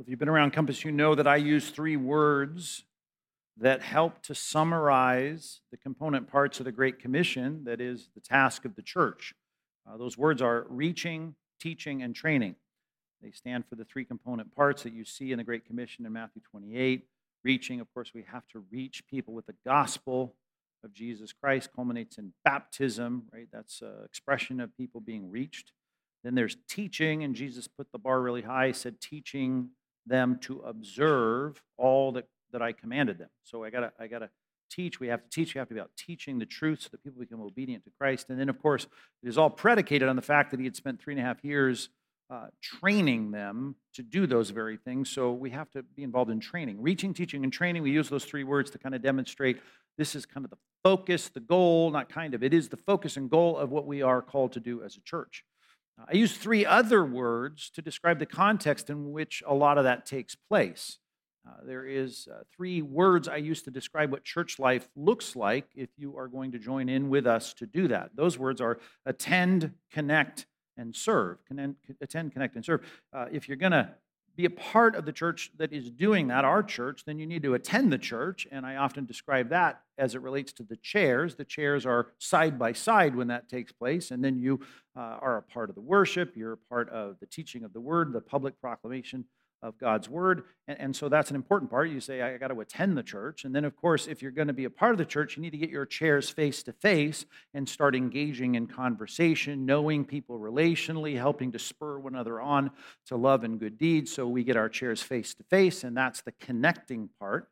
If you've been around Compass, you know that I use three words that help to summarize the component parts of the Great Commission, that is, the task of the church. Those words are reaching, teaching, and training. They stand for the three component parts that you see in the Great Commission in Matthew 28. Reaching, of course, we have to reach people with the gospel of Jesus Christ, culminates in baptism, right? That's an expression of people being reached. Then there's teaching, and Jesus put the bar really high. He said, teaching them to observe all that I commanded them. So I gotta teach. We have to teach. We have to be about teaching the truth so that people become obedient to Christ. And then, of course, it is all predicated on the fact that he had spent 3.5 years training them to do those very things. So we have to be involved in training. Reaching, teaching, and training. We use those three words to kind of demonstrate this is kind of the focus, the goal, not kind of. It is the focus and goal of what we are called to do as a church. I use three other words to describe the context in which a lot of that takes place. There is three words I use to describe what church life looks like if you are going to join in with us to do that. Those words are attend, connect, and serve. Attend, connect, and serve. If you're going to be a part of the church that is doing that, our church, then you need to attend the church, and I often describe that as it relates to the chairs. The chairs are side by side when that takes place, and then you are a part of the worship, you're a part of the teaching of the word, the public proclamation of God's word, and so that's an important part. You say, I got to attend the church, and then, of course, if you're going to be a part of the church, you need to get your chairs face to face and start engaging in conversation, knowing people relationally, helping to spur one another on to love and good deeds, so we get our chairs face to face, and that's the connecting part.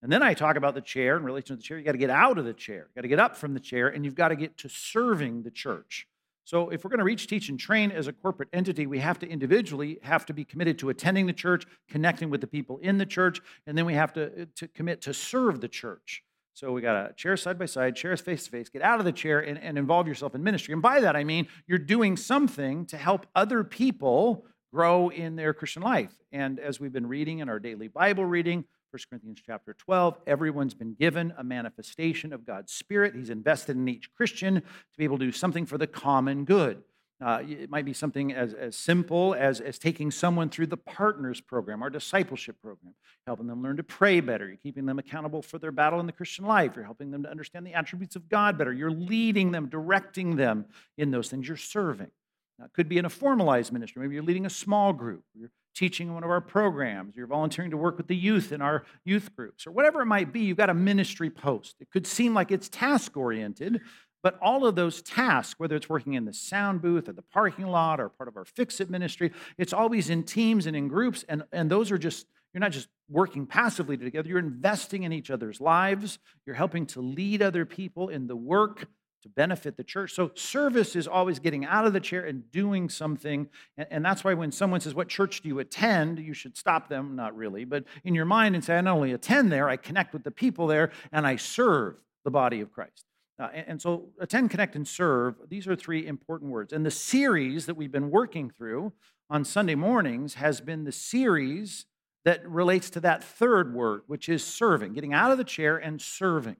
And then I talk about the chair in relation to the chair. You got to get out of the chair, you got to get up from the chair, and you've got to get to serving the church. So if we're going to reach, teach, and train as a corporate entity, we have to individually have to be committed to attending the church, connecting with the people in the church, and then we have to commit to serve the church. So we got to chair side by side, chairs face to face, get out of the chair and involve yourself in ministry. And by that, I mean you're doing something to help other people grow in their Christian life. And as we've been reading in our daily Bible reading, 1 Corinthians chapter 12, everyone's been given a manifestation of God's Spirit. He's invested in each Christian to be able to do something for the common good. It might be something as simple as taking someone through the partners program, our discipleship program, helping them learn to pray better. You're keeping them accountable for their battle in the Christian life. You're helping them to understand the attributes of God better. You're leading them, directing them in those things. You're serving. Now, it could be in a formalized ministry. Maybe you're leading a small group. You're teaching in one of our programs, you're volunteering to work with the youth in our youth groups, or whatever it might be, you've got a ministry post. It could seem like it's task-oriented, but all of those tasks, whether it's working in the sound booth or the parking lot or part of our fix-it ministry, it's always in teams and in groups, and those are just, you're not just working passively together, you're investing in each other's lives, you're helping to lead other people in the work to benefit the church. So service is always getting out of the chair and doing something. And that's why when someone says, what church do you attend? You should stop them, not really, but in your mind and say, I not only attend there, I connect with the people there, and I serve the body of Christ. And so attend, connect, and serve, these are three important words. And the series that we've been working through on Sunday mornings has been the series that relates to that third word, which is serving, getting out of the chair and serving.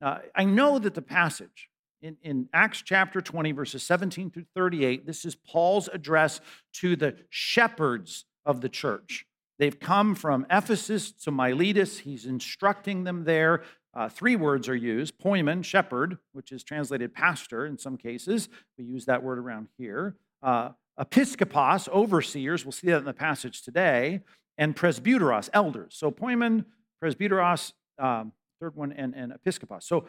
I know that the passage, in Acts chapter 20, verses 17 through 38, this is Paul's address to the shepherds of the church. They've come from Ephesus to Miletus. He's instructing them there. Three words are used, poimen, shepherd, which is translated pastor in some cases. We use that word around here. Episkopos, overseers, we'll see that in the passage today, and presbyteros, elders. So poimen, presbyteros, third one, and episkopos. So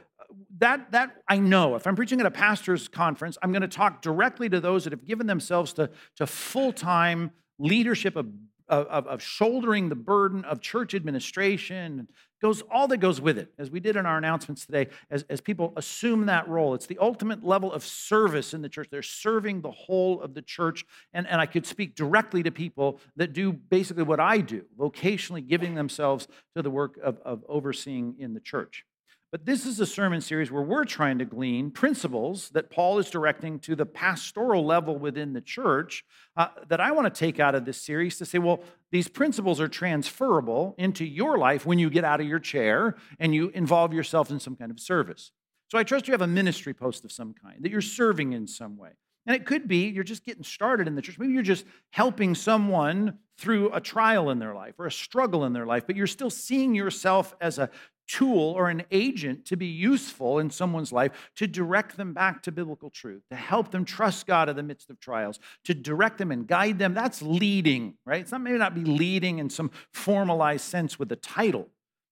that I know, if I'm preaching at a pastor's conference, I'm going to talk directly to those that have given themselves to full-time leadership of shouldering the burden of church administration, goes all that goes with it, as we did in our announcements today, as people assume that role. It's the ultimate level of service in the church. They're serving the whole of the church, and I could speak directly to people that do basically what I do, vocationally giving themselves to the work of overseeing in the church. But this is a sermon series where we're trying to glean principles that Paul is directing to the pastoral level within the church that I want to take out of this series to say, well, these principles are transferable into your life when you get out of your chair and you involve yourself in some kind of service. So I trust you have a ministry post of some kind, that you're serving in some way. And it could be you're just getting started in the church. Maybe you're just helping someone through a trial in their life or a struggle in their life, but you're still seeing yourself as a tool or an agent to be useful in someone's life, to direct them back to biblical truth, to help them trust God in the midst of trials, to direct them and guide them. That's leading, right? It's not, maybe not be leading in some formalized sense with a title,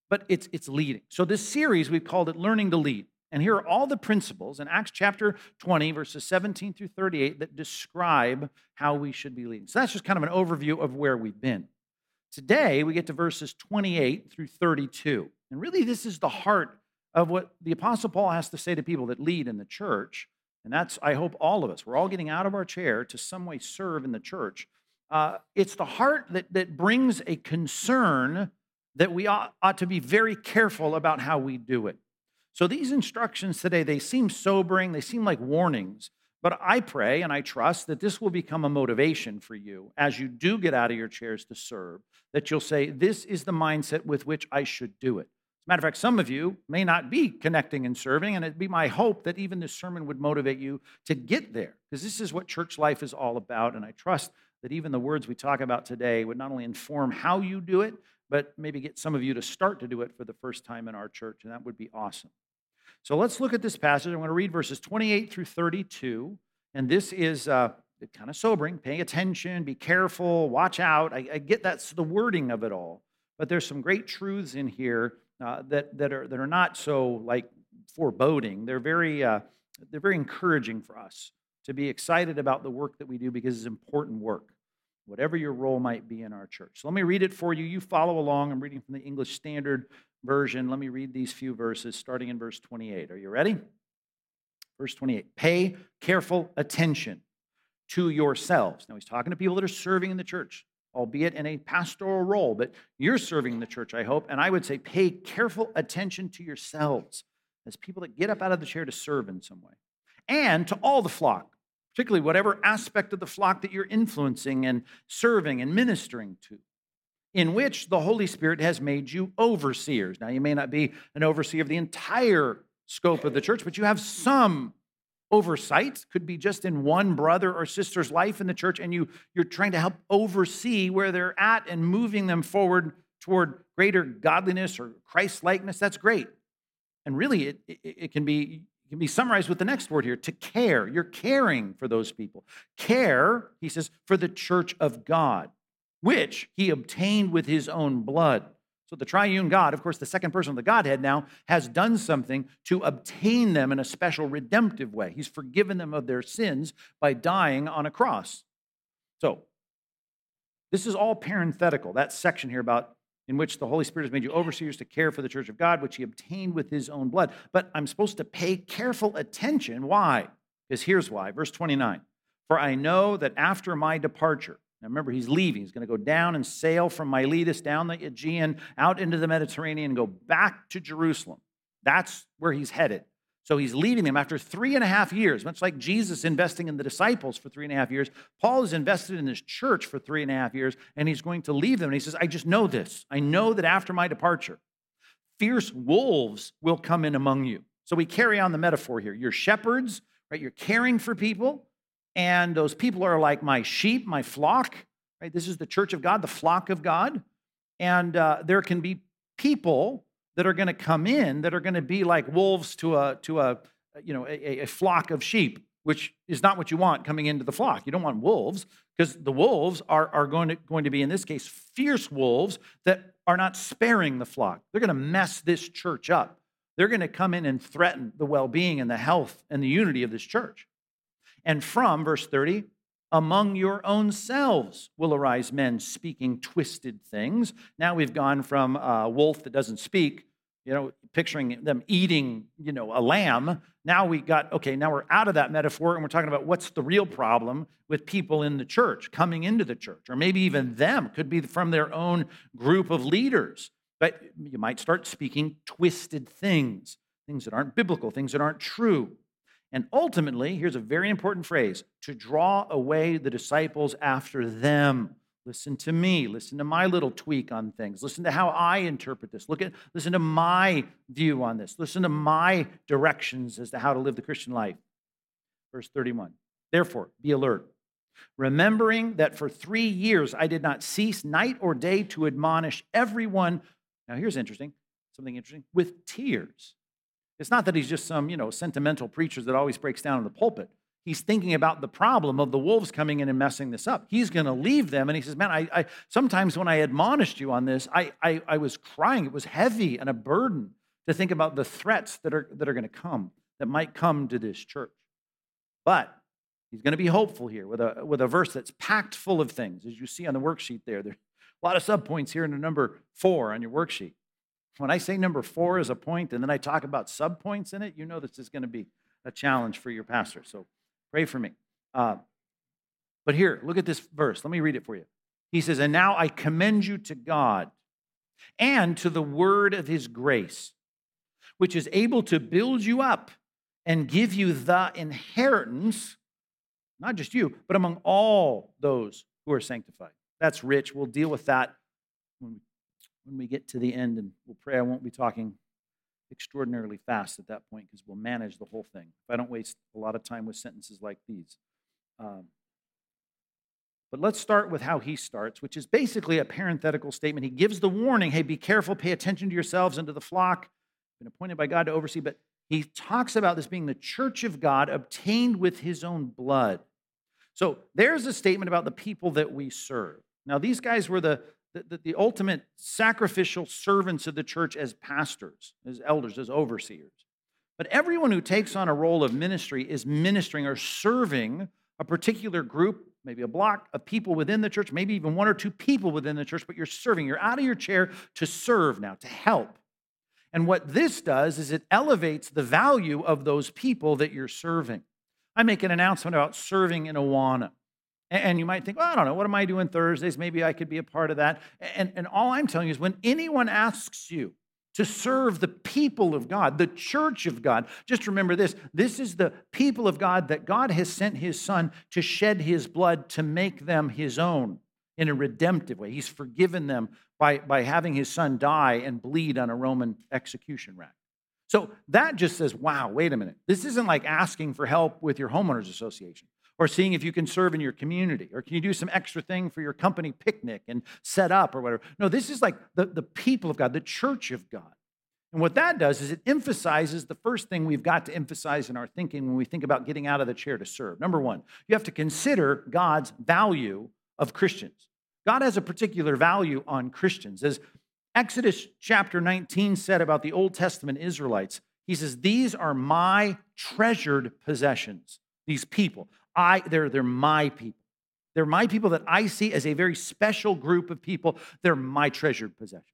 but it's leading. So this series, we've called it Learning to Lead. And here are all the principles in Acts chapter 20, verses 17 through 38 that describe how we should be leading. So that's just kind of an overview of where we've been. Today, we get to verses 28 through 32. And really, this is the heart of what the Apostle Paul has to say to people that lead in the church. And that's, I hope, all of us. We're all getting out of our chair to some way serve in the church. It's the heart that brings a concern that we ought to be very careful about how we do it. So these instructions today, they seem sobering, they seem like warnings, but I pray and I trust that this will become a motivation for you as you do get out of your chairs to serve, that you'll say, this is the mindset with which I should do it. As a matter of fact, some of you may not be connecting and serving, and it'd be my hope that even this sermon would motivate you to get there, because this is what church life is all about, and I trust that even the words we talk about today would not only inform how you do it, but maybe get some of you to start to do it for the first time in our church, and that would be awesome. So let's look at this passage. I'm going to read verses 28 through 32, and this is kind of sobering. Pay attention, be careful, watch out. I get that's the wording of it all, but there's some great truths in here that are not so like foreboding. They're very encouraging for us to be excited about the work that we do because it's important work, whatever your role might be in our church. So let me read it for you. You follow along. I'm reading from the English Standard Version. Let me read these few verses starting in verse 28. Are you ready? Verse 28, pay careful attention to yourselves. Now he's talking to people that are serving in the church, albeit in a pastoral role, but you're serving in the church, I hope. And I would say pay careful attention to yourselves as people that get up out of the chair to serve in some way, and to all the flock, particularly whatever aspect of the flock that you're influencing and serving and ministering to, in which the Holy Spirit has made you overseers. Now, you may not be an overseer of the entire scope of the church, but you have some oversight. Could be just in one brother or sister's life in the church, and you're trying to help oversee where they're at and moving them forward toward greater godliness or Christ-likeness. That's great. And really, it can be summarized with the next word here, to care. You're caring for those people. Care, he says, for the church of God, which he obtained with his own blood. So the triune God, of course, the second person of the Godhead now, has done something to obtain them in a special redemptive way. He's forgiven them of their sins by dying on a cross. So this is all parenthetical, that section here about in which the Holy Spirit has made you overseers to care for the church of God, which he obtained with his own blood. But I'm supposed to pay careful attention. Why? Because here's why. Verse 29, for I know that after my departure, now remember, he's leaving. He's going to go down and sail from Miletus down the Aegean, out into the Mediterranean, and go back to Jerusalem. That's where he's headed. So he's leaving them after 3.5 years, much like Jesus investing in the disciples for 3.5 years. Paul is invested in his church for 3.5 years, and he's going to leave them. And he says, I just know this. I know that after my departure, fierce wolves will come in among you. So we carry on the metaphor here. You're shepherds, right? You're caring for people. And those people are like my sheep, my flock, right? This is the church of God, the flock of God. And there can be people that are going to come in that are going to be like wolves to a flock of sheep, which is not what you want coming into the flock. You don't want wolves, because the wolves are going to be, in this case, fierce wolves that are not sparing the flock. They're going to mess this church up. They're going to come in and threaten the well-being and the health and the unity of this church. And from, verse 30, among your own selves will arise men speaking twisted things. Now we've gone from a wolf that doesn't speak, picturing them eating, a lamb. Now we're out of that metaphor, and we're talking about what's the real problem with people in the church, coming into the church, or maybe even them, could be from their own group of leaders. But you might start speaking twisted things that aren't biblical, things that aren't true. And ultimately, here's a very important phrase, to draw away the disciples after them. Listen to me. Listen to my little tweak on things. Listen to how I interpret this. Listen to my view on this. Listen to my directions as to how to live the Christian life. Verse 31, therefore, be alert, remembering that for 3 years I did not cease night or day to admonish everyone. Now, here's interesting, something interesting, with tears. It's not that he's just some, sentimental preacher that always breaks down in the pulpit. He's thinking about the problem of the wolves coming in and messing this up. He's going to leave them, and he says, man, I sometimes when I admonished you on this, I was crying. It was heavy and a burden to think about the threats that are going to come, that might come to this church. But he's going to be hopeful here with a verse that's packed full of things. As you see on the worksheet there, there's a lot of subpoints here in the number 4 on your worksheet. When I say number 4 is a point, and then I talk about subpoints in it, you know this is going to be a challenge for your pastor, so pray for me. But here, look at this verse. Let me read it for you. He says, and now I commend you to God and to the word of his grace, which is able to build you up and give you the inheritance, not just you, but among all those who are sanctified. That's rich. We'll deal with that when we get to the end, and we'll pray I won't be talking extraordinarily fast at that point, because we'll manage the whole thing if I don't waste a lot of time with sentences like these. But let's start with how he starts, which is basically a parenthetical statement. He gives the warning, hey, be careful, pay attention to yourselves and to the flock, been appointed by God to oversee. But he talks about this being the church of God obtained with his own blood. So there's a statement about the people that we serve. Now, these guys were the ultimate sacrificial servants of the church as pastors, as elders, as overseers. But everyone who takes on a role of ministry is ministering or serving a particular group, maybe a block of people within the church, maybe even one or two people within the church, but you're serving. You're out of your chair to serve now, to help. And what this does is it elevates the value of those people that you're serving. I make an announcement about serving in Awana. And you might think, well, I don't know, what am I doing Thursdays? Maybe I could be a part of that. And all I'm telling you is when anyone asks you to serve the people of God, the church of God, just remember this is the people of God that God has sent his son to shed his blood to make them his own in a redemptive way. He's forgiven them by having his son die and bleed on a Roman execution rack. So that just says, wow, wait a minute. This isn't like asking for help with your homeowners association, or seeing if you can serve in your community, or can you do some extra thing for your company picnic and set up or whatever. No, this is like the people of God, the church of God. And what that does is it emphasizes the first thing we've got to emphasize in our thinking when we think about getting out of the chair to serve. Number one, you have to consider God's value of Christians. God has a particular value on Christians. As Exodus chapter 19 said about the Old Testament Israelites, he says, these are my treasured possessions, these people. They're my people. They're my people that I see as a very special group of people. They're my treasured possession.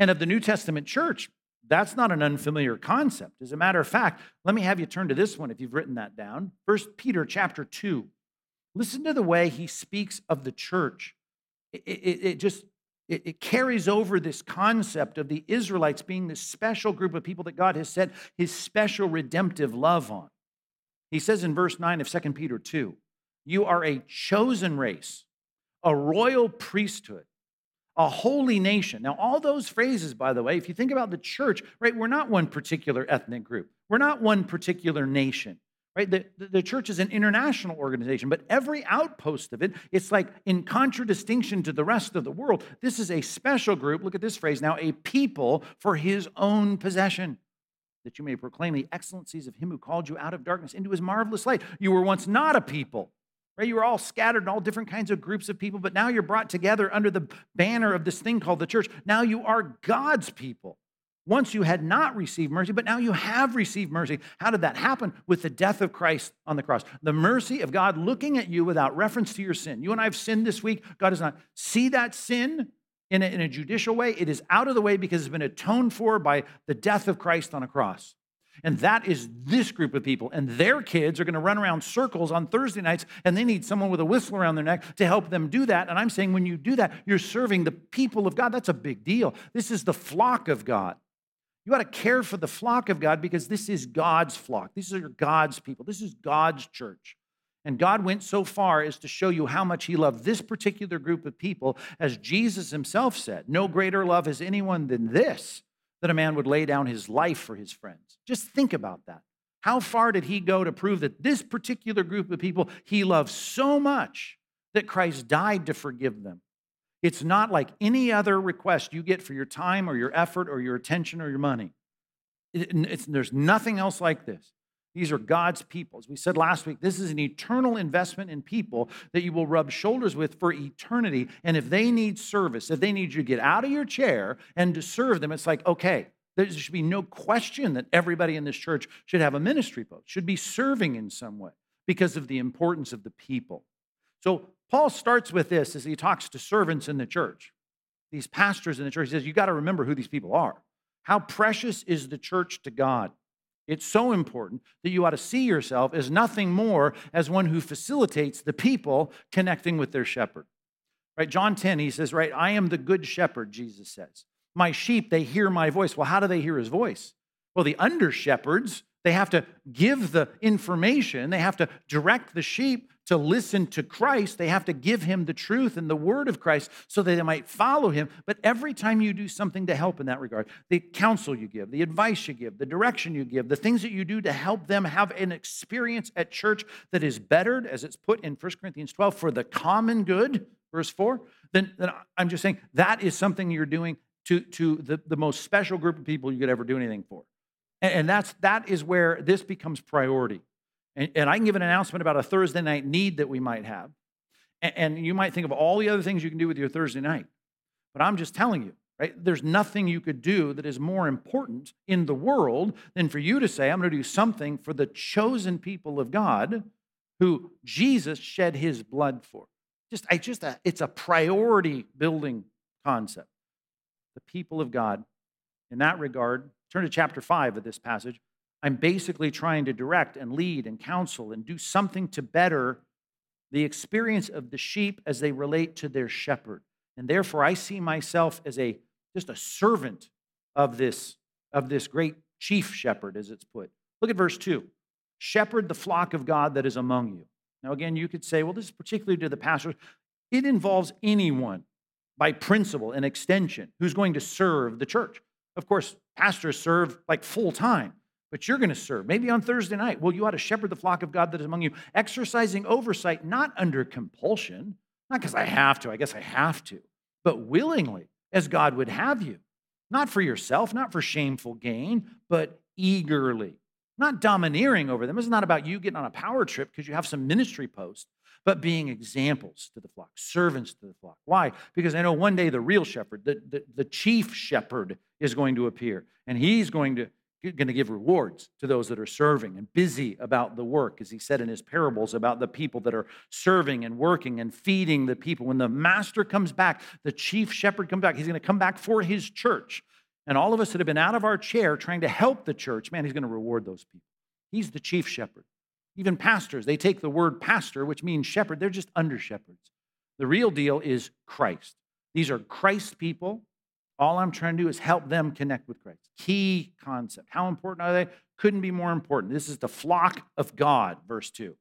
And of the New Testament church, that's not an unfamiliar concept. As a matter of fact, let me have you turn to this one if you've written that down. 1 Peter chapter 2. Listen to the way he speaks of the church. It carries over this concept of the Israelites being this special group of people that God has set his special redemptive love on. He says in verse 9 of 2 Peter 2, you are a chosen race, a royal priesthood, a holy nation. Now, all those phrases, by the way, if you think about the church, right, we're not one particular ethnic group. We're not one particular nation, right? The church is an international organization, but every outpost of it, it's like in contradistinction to the rest of the world, this is a special group, look at this phrase now, a people for his own possession, that you may proclaim the excellencies of him who called you out of darkness into his marvelous light. You were once not a people, right? You were all scattered in all different kinds of groups of people, but now you're brought together under the banner of this thing called the church. Now you are God's people. Once you had not received mercy, but now you have received mercy. How did that happen? With the death of Christ on the cross. The mercy of God looking at you without reference to your sin. You and I have sinned this week. God does not see that sin in a judicial way. It is out of the way because it's been atoned for by the death of Christ on a cross. And that is this group of people. And their kids are going to run around circles on Thursday nights, and they need someone with a whistle around their neck to help them do that. And I'm saying when you do that, you're serving the people of God. That's a big deal. This is the flock of God. You ought to care for the flock of God because this is God's flock. These are God's people. This is God's church. And God went so far as to show you how much he loved this particular group of people, as Jesus himself said, no greater love has anyone than this, that a man would lay down his life for his friends. Just think about that. How far did he go to prove that this particular group of people he loves so much that Christ died to forgive them? It's not like any other request you get for your time or your effort or your attention or your money. There's nothing else like this. These are God's people. As we said last week, this is an eternal investment in people that you will rub shoulders with for eternity. And if they need service, if they need you to get out of your chair and to serve them, it's like, okay, there should be no question that everybody in this church should have a ministry post, should be serving in some way because of the importance of the people. So Paul starts with this as he talks to servants in the church, these pastors in the church. He says, you got to remember who these people are. How precious is the church to God? It's so important that you ought to see yourself as nothing more as one who facilitates the people connecting with their shepherd. Right? John 10, he says, right, I am the good shepherd, Jesus says. My sheep, they hear my voice. Well, how do they hear his voice? Well, the under shepherds, they have to give the information. They have to direct the sheep to listen to Christ. They have to give him the truth and the word of Christ so that they might follow him. But every time you do something to help in that regard, the counsel you give, the advice you give, the direction you give, the things that you do to help them have an experience at church that is bettered, as it's put in 1 Corinthians 12, for the common good, verse 4, then I'm just saying that is something you're doing to the most special group of people you could ever do anything for. And that is where this becomes priority. And I can give an announcement about a Thursday night need that we might have. And you might think of all the other things you can do with your Thursday night. But I'm just telling you, right? There's nothing you could do that is more important in the world than for you to say, I'm going to do something for the chosen people of God who Jesus shed his blood for. It's a priority building concept. The people of God, in that regard, turn to chapter 5 of this passage. I'm basically trying to direct and lead and counsel and do something to better the experience of the sheep as they relate to their shepherd. And therefore, I see myself as just a servant of this great chief shepherd, as it's put. Look at verse 2. Shepherd the flock of God that is among you. Now, again, you could say, well, this is particularly to the pastors. It involves anyone by principle and extension who's going to serve the church. Of course, pastors serve like full time. But you're going to serve, maybe on Thursday night. Well, you ought to shepherd the flock of God that is among you, exercising oversight, not under compulsion, not because I have to, I guess I have to, but willingly, as God would have you, not for yourself, not for shameful gain, but eagerly, not domineering over them. It's not about you getting on a power trip because you have some ministry post, but being examples to the flock, servants to the flock. Why? Because I know one day the real shepherd, the chief shepherd is going to appear, and he's going to give rewards to those that are serving and busy about the work, as he said in his parables about the people that are serving and working and feeding the people. When the master comes back, the chief shepherd comes back, he's going to come back for his church. And all of us that have been out of our chair trying to help the church, man, he's going to reward those people. He's the chief shepherd. Even pastors, they take the word pastor, which means shepherd. They're just under shepherds. The real deal is Christ. These are Christ people. All I'm trying to do is help them connect with Christ. Key concept. How important are they? Couldn't be more important. This is the flock of God, verse 2.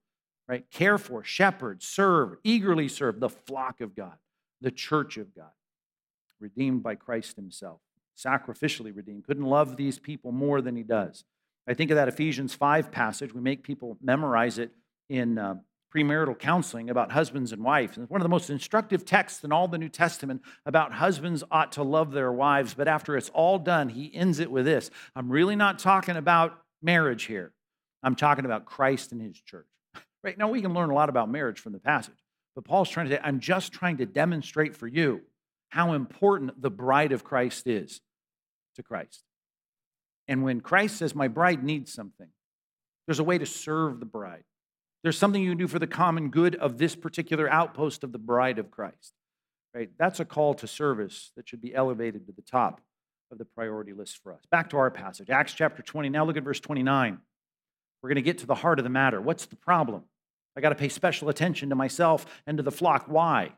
Right? Care for, shepherd, serve, eagerly serve the flock of God, the church of God, redeemed by Christ himself, sacrificially redeemed. Couldn't love these people more than he does. I think of that Ephesians 5 passage. We make people memorize it in premarital counseling about husbands and wives. And one of the most instructive texts in all the New Testament about husbands ought to love their wives, but after it's all done, he ends it with this. I'm really not talking about marriage here. I'm talking about Christ and his church. Right now, we can learn a lot about marriage from the passage, but Paul's trying to say, I'm just trying to demonstrate for you how important the bride of Christ is to Christ. And when Christ says, my bride needs something, there's a way to serve the bride. There's something you can do for the common good of this particular outpost of the bride of Christ, right? That's a call to service that should be elevated to the top of the priority list for us. Back to our passage, Acts chapter 20. Now look at verse 29. We're going to get to the heart of the matter. What's the problem? I got to pay special attention to myself and to the flock. Why?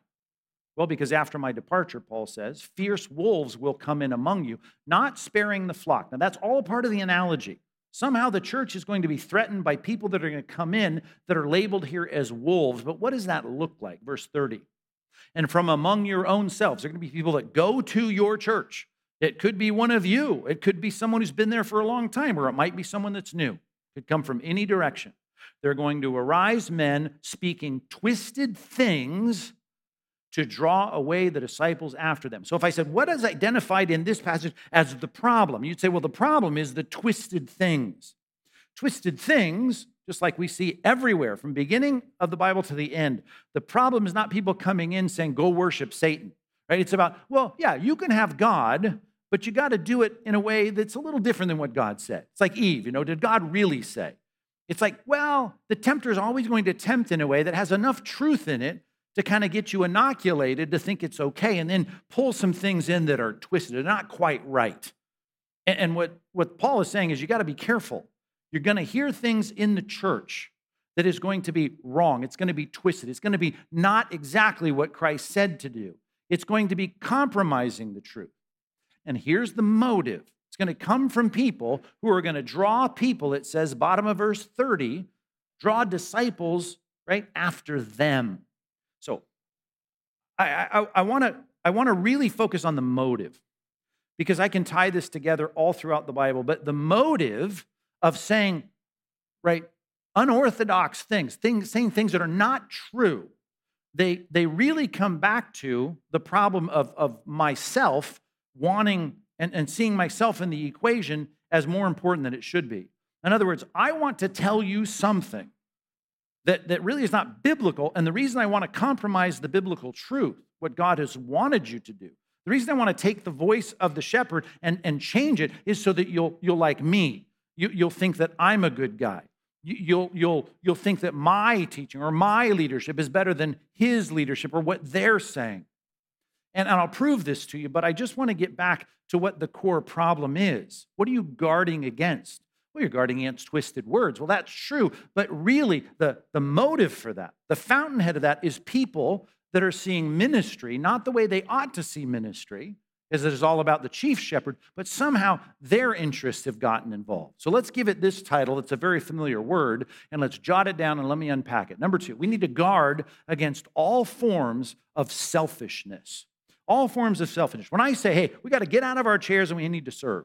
Well, because after my departure, Paul says, fierce wolves will come in among you, not sparing the flock. Now that's all part of the analogy. Somehow the church is going to be threatened by people that are going to come in that are labeled here as wolves. But what does that look like? Verse 30, and from among your own selves, there are going to be people that go to your church. It could be one of you. It could be someone who's been there for a long time, or it might be someone that's new. Could come from any direction. They're going to arise men speaking twisted things to draw away the disciples after them. So if I said, what is identified in this passage as the problem? You'd say, well, the problem is the twisted things. Twisted things, just like we see everywhere from beginning of the Bible to the end. The problem is not people coming in saying, go worship Satan, right? It's about, well, yeah, you can have God, but you got to do it in a way that's a little different than what God said. It's like Eve, did God really say? It's like, well, the tempter is always going to tempt in a way that has enough truth in it to kind of get you inoculated to think it's okay, and then pull some things in that are twisted and not quite right. And what Paul is saying is you got to be careful. You're going to hear things in the church that is going to be wrong. It's going to be twisted. It's going to be not exactly what Christ said to do. It's going to be compromising the truth. And here's the motive. It's going to come from people who are going to draw people, it says, bottom of verse 30, draw disciples right after them. So I want to really focus on the motive, because I can tie this together all throughout the Bible. But the motive of saying, right, unorthodox things, saying things that are not true, they really come back to the problem of myself wanting and seeing myself in the equation as more important than it should be. In other words, I want to tell you something that really is not biblical, and the reason I want to compromise the biblical truth, what God has wanted you to do, the reason I want to take the voice of the shepherd and change it is so that you'll like me. You'll think that I'm a good guy. You'll think that my teaching or my leadership is better than his leadership or what they're saying. And I'll prove this to you, but I just want to get back to what the core problem is. What are you guarding against? Well, you're guarding against twisted words. Well, that's true, but really the motive for that, the fountainhead of that, is people that are seeing ministry not the way they ought to see ministry, as it is all about the chief shepherd, but somehow their interests have gotten involved. So let's give it this title. It's a very familiar word, and let's jot it down and let me unpack it. Number 2, we need to guard against all forms of selfishness. All forms of selfishness. When I say, hey, we got to get out of our chairs and we need to serve,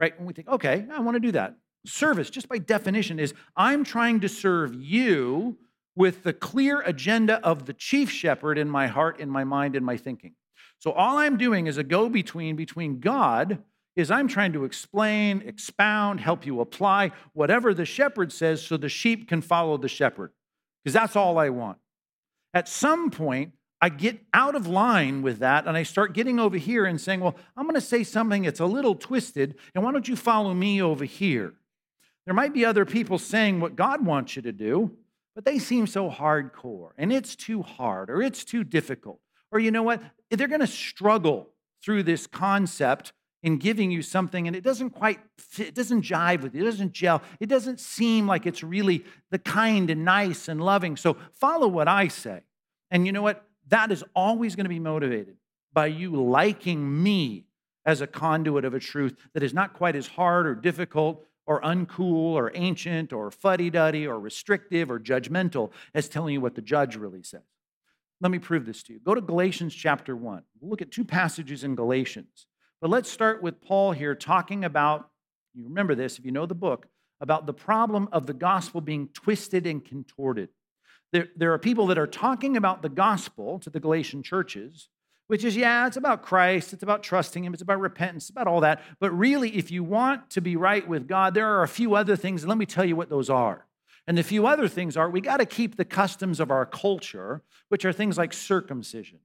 right? And we think, okay, I want to do that. Service, just by definition, is I'm trying to serve you with the clear agenda of the chief shepherd in my heart, in my mind, in my thinking. So all I'm doing is a go-between between God is I'm trying to explain, expound, help you apply whatever the shepherd says so the sheep can follow the shepherd, because that's all I want. At some point, I get out of line with that, and I start getting over here and saying, well, I'm going to say something that's a little twisted, and why don't you follow me over here? There might be other people saying what God wants you to do, but they seem so hardcore, and it's too hard, or it's too difficult, or you know what? They're going to struggle through this concept in giving you something, and it doesn't quite fit, it doesn't jive with you, it doesn't gel, it doesn't seem like it's really the kind and nice and loving, so follow what I say. And you know what? That is always going to be motivated by you liking me as a conduit of a truth that is not quite as hard or difficult or uncool or ancient or fuddy-duddy or restrictive or judgmental as telling you what the judge really says. Let me prove this to you. Go to Galatians chapter 1. We'll look at 2 passages in Galatians. But let's start with Paul here talking about, you remember this if you know the book, about the problem of the gospel being twisted and contorted. There are people that are talking about the gospel to the Galatian churches, which is, yeah, it's about Christ, it's about trusting him, it's about repentance, it's about all that. But really, if you want to be right with God, there are a few other things, and let me tell you what those are. And the few other things are, we got to keep the customs of our culture, which are things like circumcision.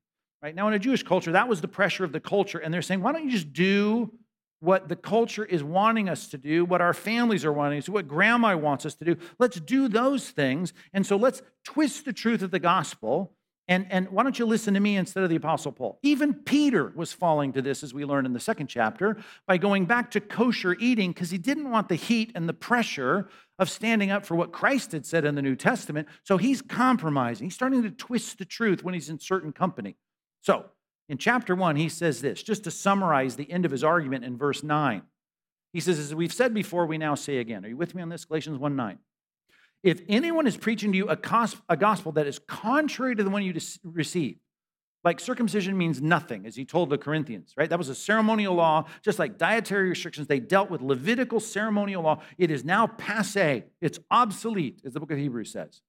Right? Now, in a Jewish culture, that was the pressure of the culture, and they're saying, why don't you just do what the culture is wanting us to do, what our families are wanting us to do, what grandma wants us to do. Let's do those things. And so let's twist the truth of the gospel. And why don't you listen to me instead of the Apostle Paul? Even Peter was falling to this, as we learn in the 2nd chapter, by going back to kosher eating because he didn't want the heat and the pressure of standing up for what Christ had said in the New Testament. So he's compromising. He's starting to twist the truth when he's in certain company. So, in chapter 1, he says this, just to summarize the end of his argument in verse 9. He says, as we've said before, we now say again. Are you with me on this? Galatians 1:9. If anyone is preaching to you a gospel that is contrary to the one you received, Like circumcision means nothing, as he told the Corinthians, right? That was a ceremonial law, just like dietary restrictions. They dealt with Levitical ceremonial law. It is now passé. It's obsolete, as the book of Hebrews says.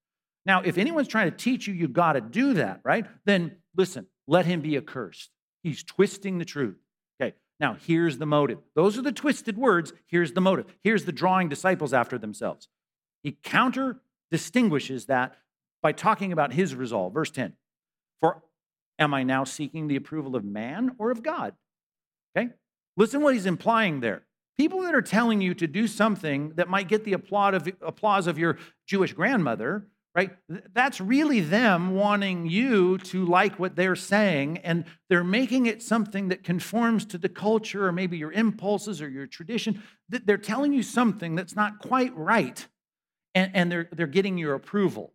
Now, if anyone's trying to teach you, you've got to do that, right? Then listen, let him be accursed. He's twisting the truth. Okay, now here's the motive. Those are the twisted words. Here's the motive. Here's the drawing disciples after themselves. He counter-distinguishes that by talking about his resolve. Verse 10, for am I now seeking the approval of man or of God? Okay, listen what he's implying there. People that are telling you to do something that might get the applause of your Jewish grandmother, right? That's really them wanting you to like what they're saying, and they're making it something that conforms to the culture or maybe your impulses or your tradition. They're telling you something that's not quite right, and they're getting your approval.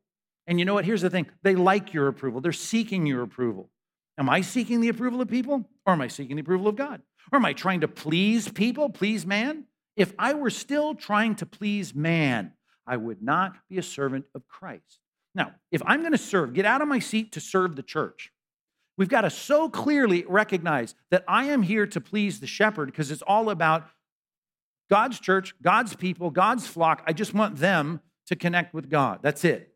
And you know what? Here's the thing. They like your approval. They're seeking your approval. Am I seeking the approval of people, or am I seeking the approval of God? Or am I trying to please people, please man? If I were still trying to please man, I would not be a servant of Christ. Now, if I'm going to serve, get out of my seat to serve the church. We've got to so clearly recognize that I am here to please the shepherd, because it's all about God's church, God's people, God's flock. I just want them to connect with God. That's it.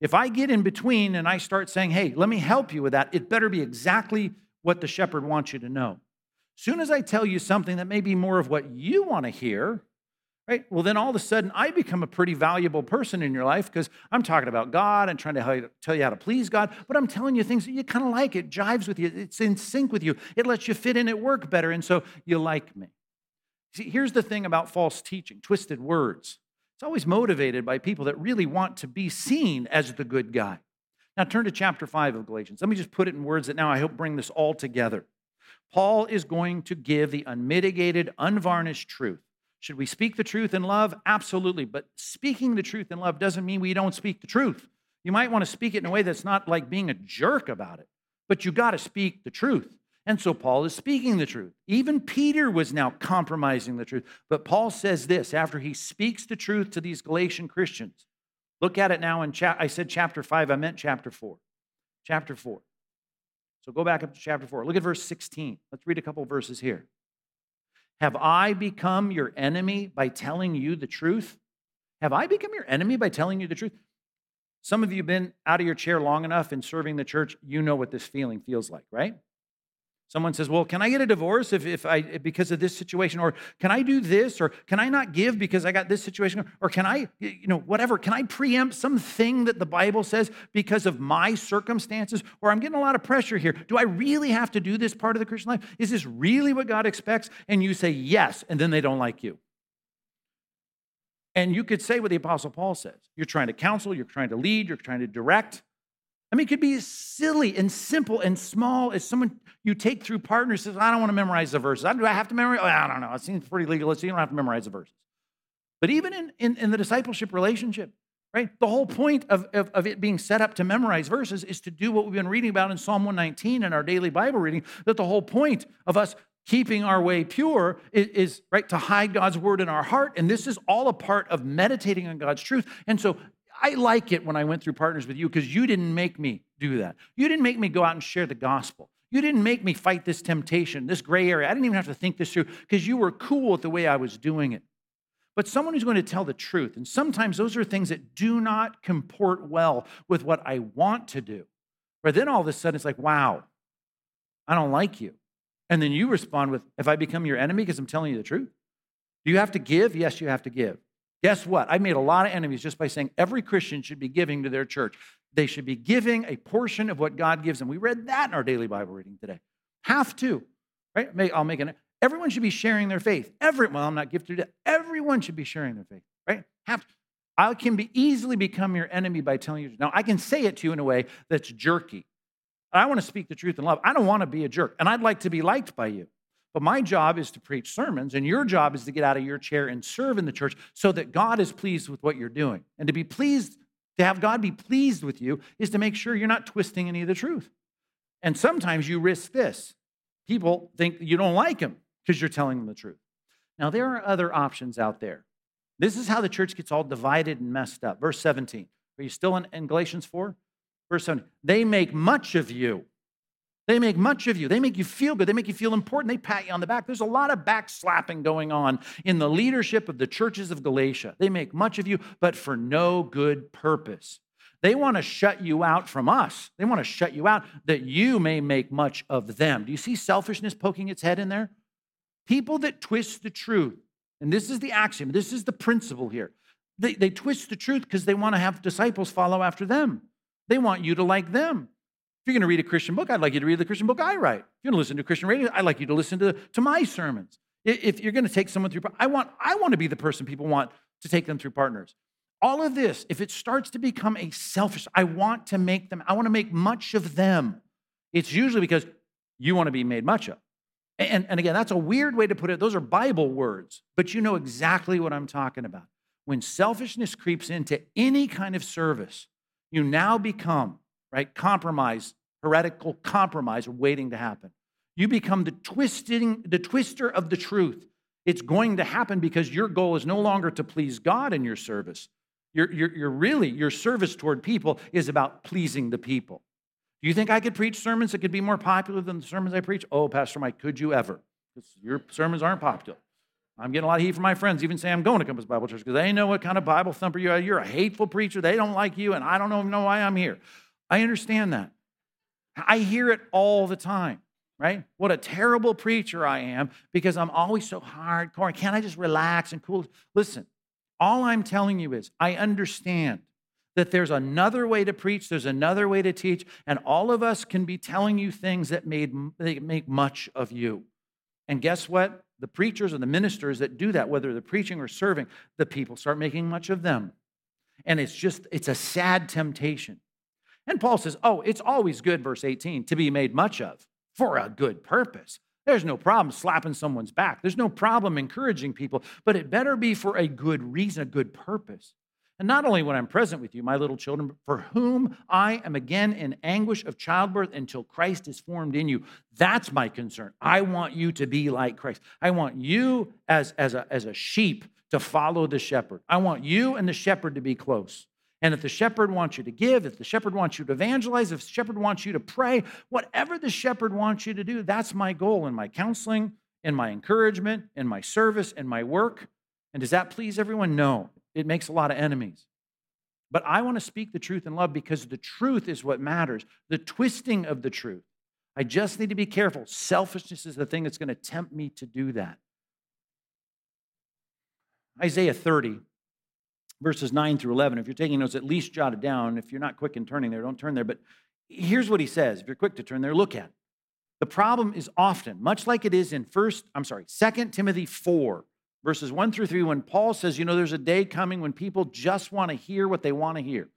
If I get in between and I start saying, hey, let me help you with that, it better be exactly what the shepherd wants you to know. Soon as I tell you something that may be more of what you want to hear, right? Well, then all of a sudden I become a pretty valuable person in your life, because I'm talking about God and trying to tell you how to please God, but I'm telling you things that you kind of like. It jives with you. It's in sync with you. It lets you fit in at work better, and so you like me. See, here's the thing about false teaching, twisted words. It's always motivated by people that really want to be seen as the good guy. Now turn to chapter 5 of Galatians. Let me just put it in words that now I hope bring this all together. Paul is going to give the unmitigated, unvarnished truth. Should we speak the truth in love? Absolutely. But speaking the truth in love doesn't mean we don't speak the truth. You might want to speak it in a way that's not like being a jerk about it, but you got to speak the truth. And so Paul is speaking the truth. Even Peter was now compromising the truth. But Paul says this after he speaks the truth to these Galatian Christians. Look at it now in I said chapter 5, I meant chapter 4. Chapter 4. So go back up to chapter 4. Look at verse 16. Let's read a couple verses here. Have I become your enemy by telling you the truth? Have I become your enemy by telling you the truth? Some of you have been out of your chair long enough in serving the church, you know what this feeling feels like, right? Someone says, well, can I get a divorce if I because of this situation? Or can I do this? Or can I not give because I got this situation? Or can I, whatever, can I preempt something that the Bible says because of my circumstances? Or I'm getting a lot of pressure here. Do I really have to do this part of the Christian life? Is this really what God expects? And you say yes, and then they don't like you. And you could say what the Apostle Paul says. You're trying to counsel, you're trying to lead, you're trying to direct. I mean, it could be as silly and simple and small as someone you take through partners says, I don't want to memorize the verses. Do I have to memorize? I don't know. It seems pretty legalistic. You don't have to memorize the verses. But even in the discipleship relationship, right? The whole point of it being set up to memorize verses is to do what we've been reading about in Psalm 119 in our daily Bible reading, that the whole point of us keeping our way pure is right, to hide God's word in our heart. And this is all a part of meditating on God's truth. And so I like it when I went through partners with you, because you didn't make me do that. You didn't make me go out and share the gospel. You didn't make me fight this temptation, this gray area. I didn't even have to think this through, because you were cool with the way I was doing it. But someone who's going to tell the truth, and sometimes those are things that do not comport well with what I want to do. But then all of a sudden it's like, wow, I don't like you. And then you respond with, have I become your enemy because I'm telling you the truth? Do you have to give? Yes, you have to give. Guess what? I made a lot of enemies just by saying every Christian should be giving to their church. They should be giving a portion of what God gives them. We read that in our daily Bible reading today. Have to, right? I'll make an. Everyone should be sharing their faith. Everyone should be sharing their faith, right? Have to. I can easily become your enemy by telling you. Now, I can say it to you in a way that's jerky. I want to speak the truth in love. I don't want to be a jerk, and I'd like to be liked by you. But my job is to preach sermons, and your job is to get out of your chair and serve in the church so that God is pleased with what you're doing. And to have God be pleased with you is to make sure you're not twisting any of the truth. And sometimes you risk this. People think you don't like them because you're telling them the truth. Now, there are other options out there. This is how the church gets all divided and messed up. Verse 17. Are you still in Galatians 4? Verse 17. They make much of you. They make much of you. They make you feel good. They make you feel important. They pat you on the back. There's a lot of backslapping going on in the leadership of the churches of Galatia. They make much of you, but for no good purpose. They want to shut you out from us. They want to shut you out that you may make much of them. Do you see selfishness poking its head in there? People that twist the truth, and this is the axiom, this is the principle here. They twist the truth because they want to have disciples follow after them. They want you to like them. If you're going to read a Christian book, I'd like you to read the Christian book I write. If you're going to listen to Christian radio, I'd like you to listen to my sermons. If you're going to take someone through, I want to be the person people want to take them through partners. All of this, if it starts to become a selfish, I want to make much of them. It's usually because you want to be made much of. And again, that's a weird way to put it. Those are Bible words, but you know exactly what I'm talking about. When selfishness creeps into any kind of service, you now become, right, heretical compromise waiting to happen. You become the twister of the truth. It's going to happen because your goal is no longer to please God in your service. Your service toward people is about pleasing the people. Do you think I could preach sermons that could be more popular than the sermons I preach? Oh, Pastor Mike, could you ever? Because your sermons aren't popular. I'm getting a lot of heat from my friends, even say I'm going to Compass Bible Church because they know what kind of Bible thumper you are. You're a hateful preacher. They don't like you, and I don't even know why I'm here. I understand that. I hear it all the time, right? What a terrible preacher I am because I'm always so hardcore. Can't I just relax and cool? Listen, all I'm telling you is I understand that there's another way to preach, there's another way to teach, and all of us can be telling you things that make much of you. And guess what? The preachers and the ministers that do that, whether they're preaching or serving, the people start making much of them. And it's a sad temptation. And Paul says, oh, it's always good, verse 18, to be made much of for a good purpose. There's no problem slapping someone's back. There's no problem encouraging people, but it better be for a good reason, a good purpose. And not only when I'm present with you, my little children, for whom I am again in anguish of childbirth until Christ is formed in you. That's my concern. I want you to be like Christ. I want you as a sheep to follow the shepherd. I want you and the shepherd to be close. And if the shepherd wants you to give, if the shepherd wants you to evangelize, if the shepherd wants you to pray, whatever the shepherd wants you to do, that's my goal in my counseling, in my encouragement, in my service, in my work. And does that please everyone? No, it makes a lot of enemies. But I want to speak the truth in love because the truth is what matters, the twisting of the truth. I just need to be careful. Selfishness is the thing that's going to tempt me to do that. Isaiah 30. Verses 9 through 11, if you're taking notes, at least jot it down. If you're not quick in turning there, don't turn there. But here's what he says. If you're quick to turn there, look at it. The problem is often, much like it is in 2 Timothy 4, verses 1 through 3, when Paul says, you know, there's a day coming when people just want to hear what they want to hear.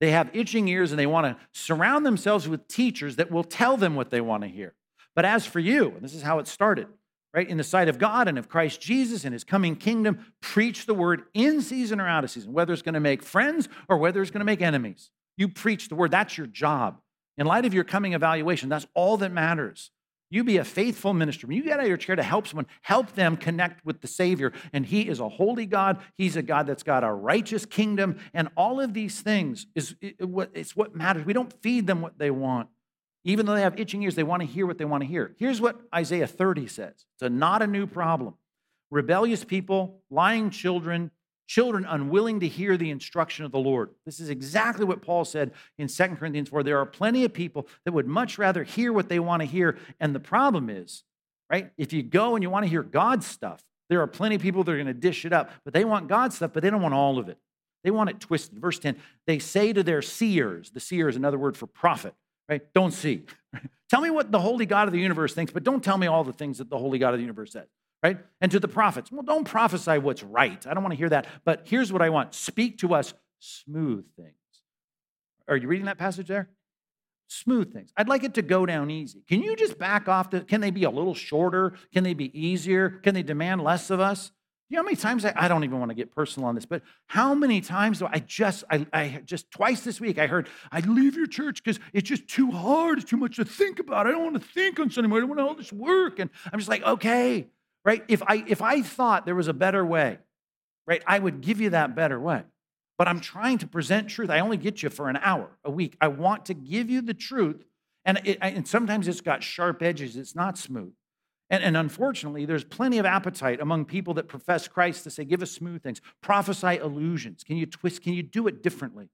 They have itching ears and they want to surround themselves with teachers that will tell them what they want to hear. But as for you, and this is how it started, right? In the sight of God and of Christ Jesus and his coming kingdom, preach the word in season or out of season, whether it's going to make friends or whether it's going to make enemies. You preach the word. That's your job. In light of your coming evaluation, that's all that matters. You be a faithful minister. When you get out of your chair to help someone, help them connect with the Savior. And he is a holy God. He's a God that's got a righteous kingdom. And all of these things, it's what matters. We don't feed them what they want. Even though they have itching ears, they want to hear what they want to hear. Here's what Isaiah 30 says. It's not a new problem. Rebellious people, lying children, children unwilling to hear the instruction of the Lord. This is exactly what Paul said in 2 Corinthians 4. There are plenty of people that would much rather hear what they want to hear. And the problem is, right, if you go and you want to hear God's stuff, there are plenty of people that are going to dish it up. But they want God's stuff, but they don't want all of it. They want it twisted. Verse 10, they say to their seers, the seer is another word for prophet, right? Don't see. Tell me what the holy God of the universe thinks, but don't tell me all the things that the holy God of the universe says, right? And to the prophets, well, don't prophesy what's right. I don't want to hear that, but here's what I want. Speak to us smooth things. Are you reading that passage there? Smooth things. I'd like it to go down easy. Can you just back off? Can they be a little shorter? Can they be easier? Can they demand less of us? You know how many times I don't even want to get personal on this, but how many times do I just twice this week I heard, I leave your church because it's just too hard, it's too much to think about. I don't want to think on Sunday morning. I don't want all this work. And I'm just like, okay, right? If I thought there was a better way, right, I would give you that better way. But I'm trying to present truth. I only get you for an hour a week. I want to give you the truth. And sometimes it's got sharp edges. It's not smooth. And unfortunately, there's plenty of appetite among people that profess Christ to say, give us smooth things, prophesy illusions. Can you twist? Can you do it differently?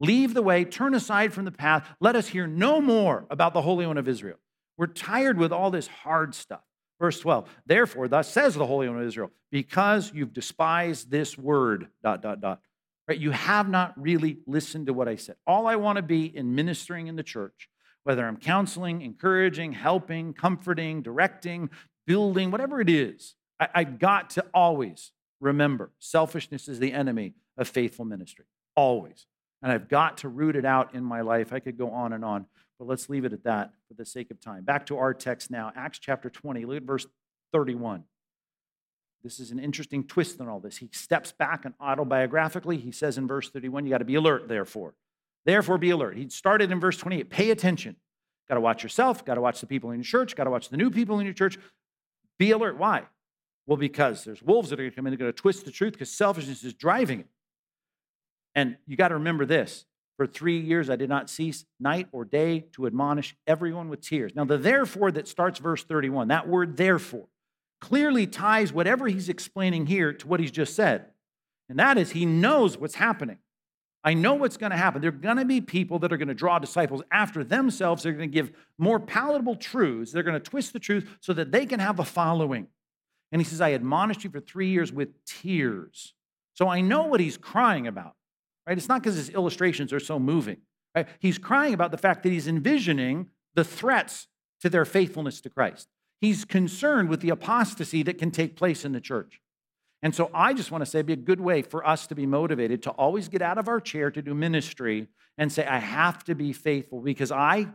Leave the way, turn aside from the path. Let us hear no more about the Holy One of Israel. We're tired with all this hard stuff. Verse 12, therefore, thus says the Holy One of Israel, because you've despised this word, ... Right? You have not really listened to what I said. All I want to be in ministering in the church, whether I'm counseling, encouraging, helping, comforting, directing, building, whatever it is, I've got to always remember selfishness is the enemy of faithful ministry, always. And I've got to root it out in my life. I could go on, but let's leave it at that for the sake of time. Back to our text now, Acts chapter 20, look at verse 31. This is an interesting twist on all this. He steps back and autobiographically, he says in verse 31, you got to be alert, therefore. Therefore, be alert. He started in verse 28. Pay attention. Got to watch yourself. Got to watch the people in your church. Got to watch the new people in your church. Be alert. Why? Well, because there's wolves that are going to come in and going to twist the truth because selfishness is driving it. And you got to remember this. For 3 years, I did not cease night or day to admonish everyone with tears. Now, the therefore that starts verse 31, that word therefore, clearly ties whatever he's explaining here to what he's just said. And that is he knows what's happening. I know what's going to happen. There are going to be people that are going to draw disciples after themselves. They're going to give more palatable truths. They're going to twist the truth so that they can have a following. And he says, I admonished you for 3 years with tears. So I know what he's crying about, right? It's not because his illustrations are so moving, right? He's crying about the fact that he's envisioning the threats to their faithfulness to Christ. He's concerned with the apostasy that can take place in the church. And so I just want to say it'd be a good way for us to be motivated to always get out of our chair to do ministry and say, I have to be faithful because I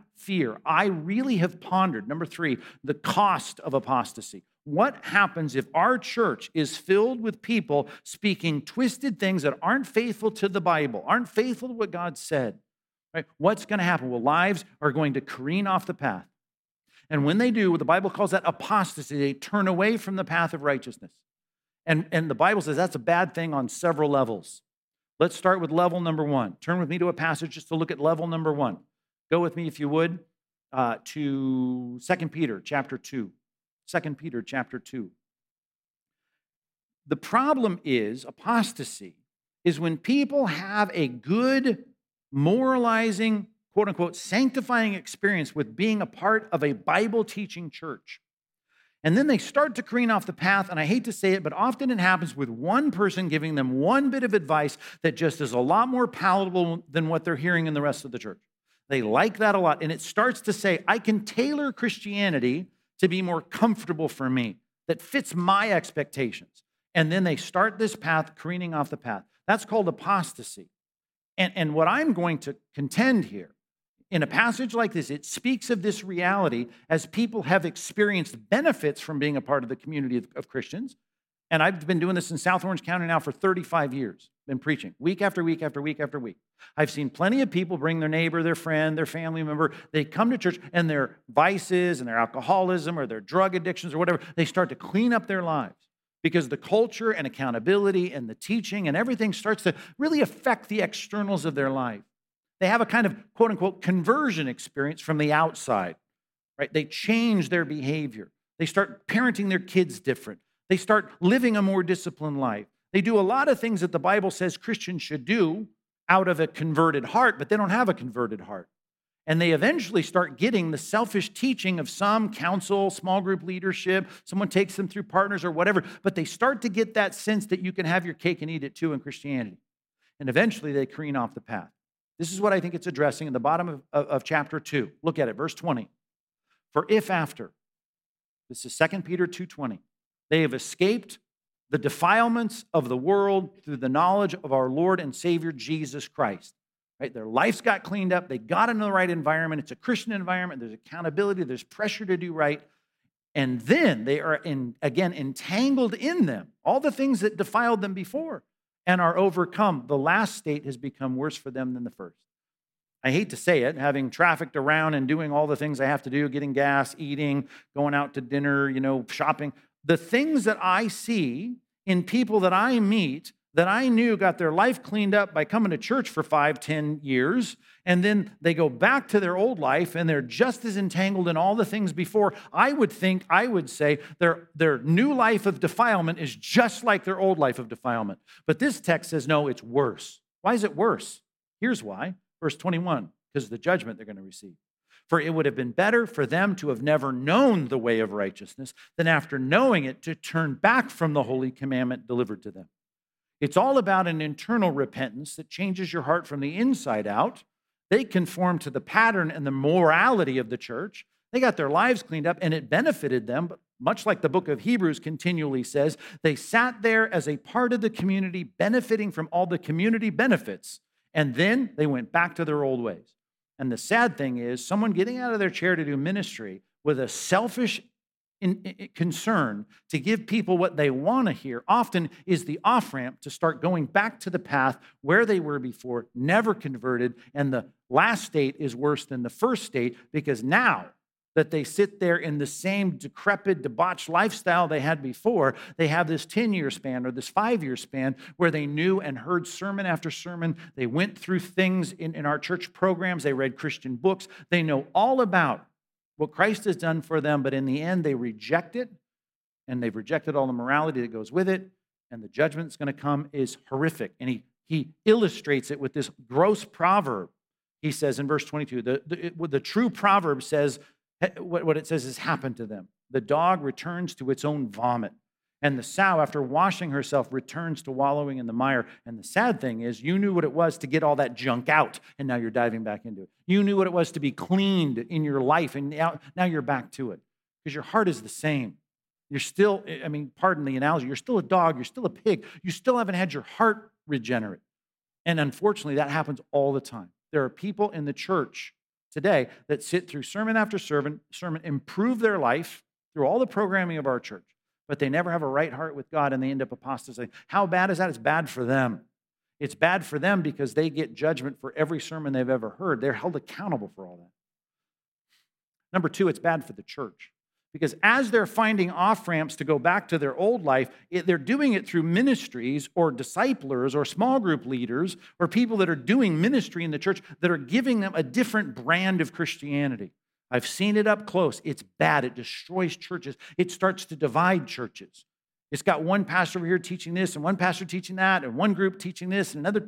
really have pondered, number three, the cost of apostasy. What happens if our church is filled with people speaking twisted things that aren't faithful to the Bible, aren't faithful to what God said? Right? What's going to happen? Well, lives are going to careen off the path. And when they do, the Bible calls that apostasy. They turn away from the path of righteousness. And the Bible says that's a bad thing on several levels. Let's start with level number one. Turn with me to a passage just to look at level number one. Go with me, if you would, to 2 Peter chapter 2. 2 Peter chapter 2. The problem is, apostasy is when people have a good, moralizing, quote-unquote, sanctifying experience with being a part of a Bible-teaching church. And then they start to careen off the path, and I hate to say it, but often it happens with one person giving them one bit of advice that just is a lot more palatable than what they're hearing in the rest of the church. They like that a lot, and it starts to say, I can tailor Christianity to be more comfortable for me, that fits my expectations. And then they start this path, careening off the path. That's called apostasy. And what I'm going to contend here, in a passage like this, it speaks of this reality as people have experienced benefits from being a part of the community of Christians. And I've been doing this in South Orange County now for 35 years, been preaching week after week after week after week. I've seen plenty of people bring their neighbor, their friend, their family member. They come to church and their vices and their alcoholism or their drug addictions or whatever, they start to clean up their lives because the culture and accountability and the teaching and everything starts to really affect the externals of their life. They have a kind of, quote-unquote, conversion experience from the outside, right? They change their behavior. They start parenting their kids different. They start living a more disciplined life. They do a lot of things that the Bible says Christians should do out of a converted heart, but they don't have a converted heart. And they eventually start getting the selfish teaching of some counsel, small group leadership, someone takes them through partners or whatever, but they start to get that sense that you can have your cake and eat it too in Christianity. And eventually they careen off the path. This is what I think it's addressing in the bottom of chapter 2. Look at it, verse 20. For if after, this is 2 Peter 2:20, they have escaped the defilements of the world through the knowledge of our Lord and Savior Jesus Christ. Right? Their lives got cleaned up. They got into the right environment. It's a Christian environment. There's accountability. There's pressure to do right. And then they are, entangled in them, all the things that defiled them before, and are overcome. The last state has become worse for them than the first. I hate to say it, having trafficked around and doing all the things I have to do, getting gas, eating, going out to dinner, shopping. The things that I see in people that I meet that I knew got their life cleaned up by coming to church for 5-10 years, and then they go back to their old life, and they're just as entangled in all the things before, I would say their new life of defilement is just like their old life of defilement. But this text says, no, it's worse. Why is it worse? Here's why. Verse 21, because of the judgment they're going to receive. For it would have been better for them to have never known the way of righteousness than after knowing it to turn back from the holy commandment delivered to them. It's all about an internal repentance that changes your heart from the inside out. They conform to the pattern and the morality of the church. They got their lives cleaned up, and it benefited them, but much like the book of Hebrews continually says, they sat there as a part of the community, benefiting from all the community benefits, and then they went back to their old ways. And the sad thing is, someone getting out of their chair to do ministry with a selfish concern to give people what they want to hear often is the off-ramp to start going back to the path where they were before, never converted, and the last state is worse than the first state, because now that they sit there in the same decrepit, debauched lifestyle they had before, they have this 10-year span or this 5-year span where they knew and heard sermon after sermon. They went through things in our church programs. They read Christian books. They know all about what Christ has done for them, but in the end, they reject it, and they've rejected all the morality that goes with it, and the judgment that's going to come is horrific. And he illustrates it with this gross proverb. He says in verse 22, the true proverb says, what it says has happened to them. The dog returns to its own vomit, and the sow, after washing herself, returns to wallowing in the mire. And the sad thing is, you knew what it was to get all that junk out, and now you're diving back into it. You knew what it was to be cleaned in your life, and now you're back to it, because your heart is the same. You're still, pardon the analogy, you're still a dog, you're still a pig, you still haven't had your heart regenerate. And unfortunately, that happens all the time. There are people in the church today that sit through sermon after sermon, improve their life through all the programming of our church, but they never have a right heart with God, and they end up apostatizing. How bad is that? It's bad for them. It's bad for them because they get judgment for every sermon they've ever heard. They're held accountable for all that. Number two, it's bad for the church, because as they're finding off-ramps to go back to their old life, they're doing it through ministries or disciplers or small group leaders or people that are doing ministry in the church that are giving them a different brand of Christianity. I've seen it up close. It's bad. It destroys churches. It starts to divide churches. It's got one pastor over here teaching this and one pastor teaching that and one group teaching this and another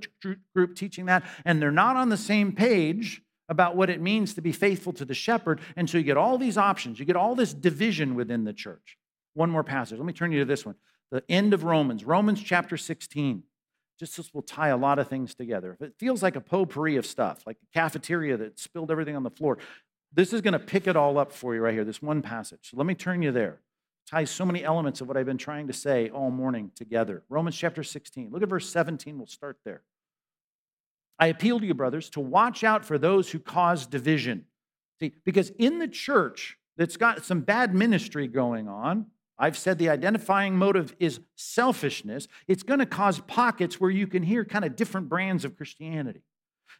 group teaching that, and they're not on the same page about what it means to be faithful to the shepherd. And so you get all these options. You get all this division within the church. One more passage. Let me turn you to this one. The end of Romans. Romans chapter 16. Just this will tie a lot of things together. If it feels like a potpourri of stuff, like a cafeteria that spilled everything on the floor, this is going to pick it all up for you right here, this one passage. So let me turn you there. It ties so many elements of what I've been trying to say all morning together. Romans chapter 16. Look at verse 17. We'll start there. I appeal to you, brothers, to watch out for those who cause division. See, because in the church that's got some bad ministry going on, I've said the identifying motive is selfishness. It's going to cause pockets where you can hear kind of different brands of Christianity.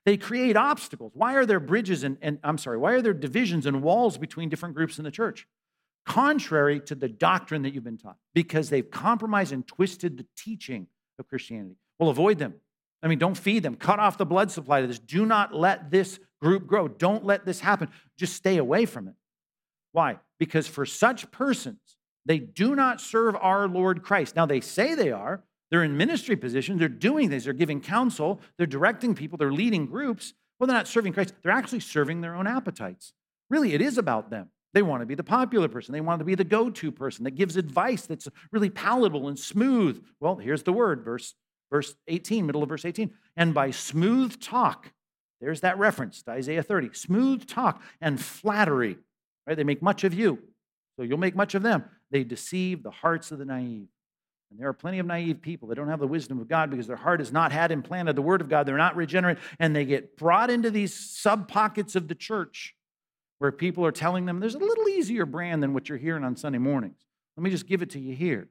They create obstacles. Why are there bridges why are there divisions and walls between different groups in the church? Contrary to the doctrine that you've been taught, because they've compromised and twisted the teaching of Christianity. Well, avoid them. Don't feed them. Cut off the blood supply to this. Do not let this group grow. Don't let this happen. Just stay away from it. Why? Because for such persons, they do not serve our Lord Christ. Now, they say they are. They're in ministry positions. They're doing things. They're giving counsel. They're directing people. They're leading groups. Well, they're not serving Christ. They're actually serving their own appetites. Really, it is about them. They want to be the popular person. They want to be the go-to person that gives advice that's really palatable and smooth. Well, here's the word, verse 18, middle of verse 18. And by smooth talk, there's that reference to Isaiah 30, smooth talk and flattery, right? They make much of you, so you'll make much of them. They deceive the hearts of the naive. And there are plenty of naive people that don't have the wisdom of God because their heart has not had implanted the word of God. They're not regenerate, and they get brought into these sub-pockets of the church where people are telling them there's a little easier brand than what you're hearing on Sunday mornings. Let me just give it to you here.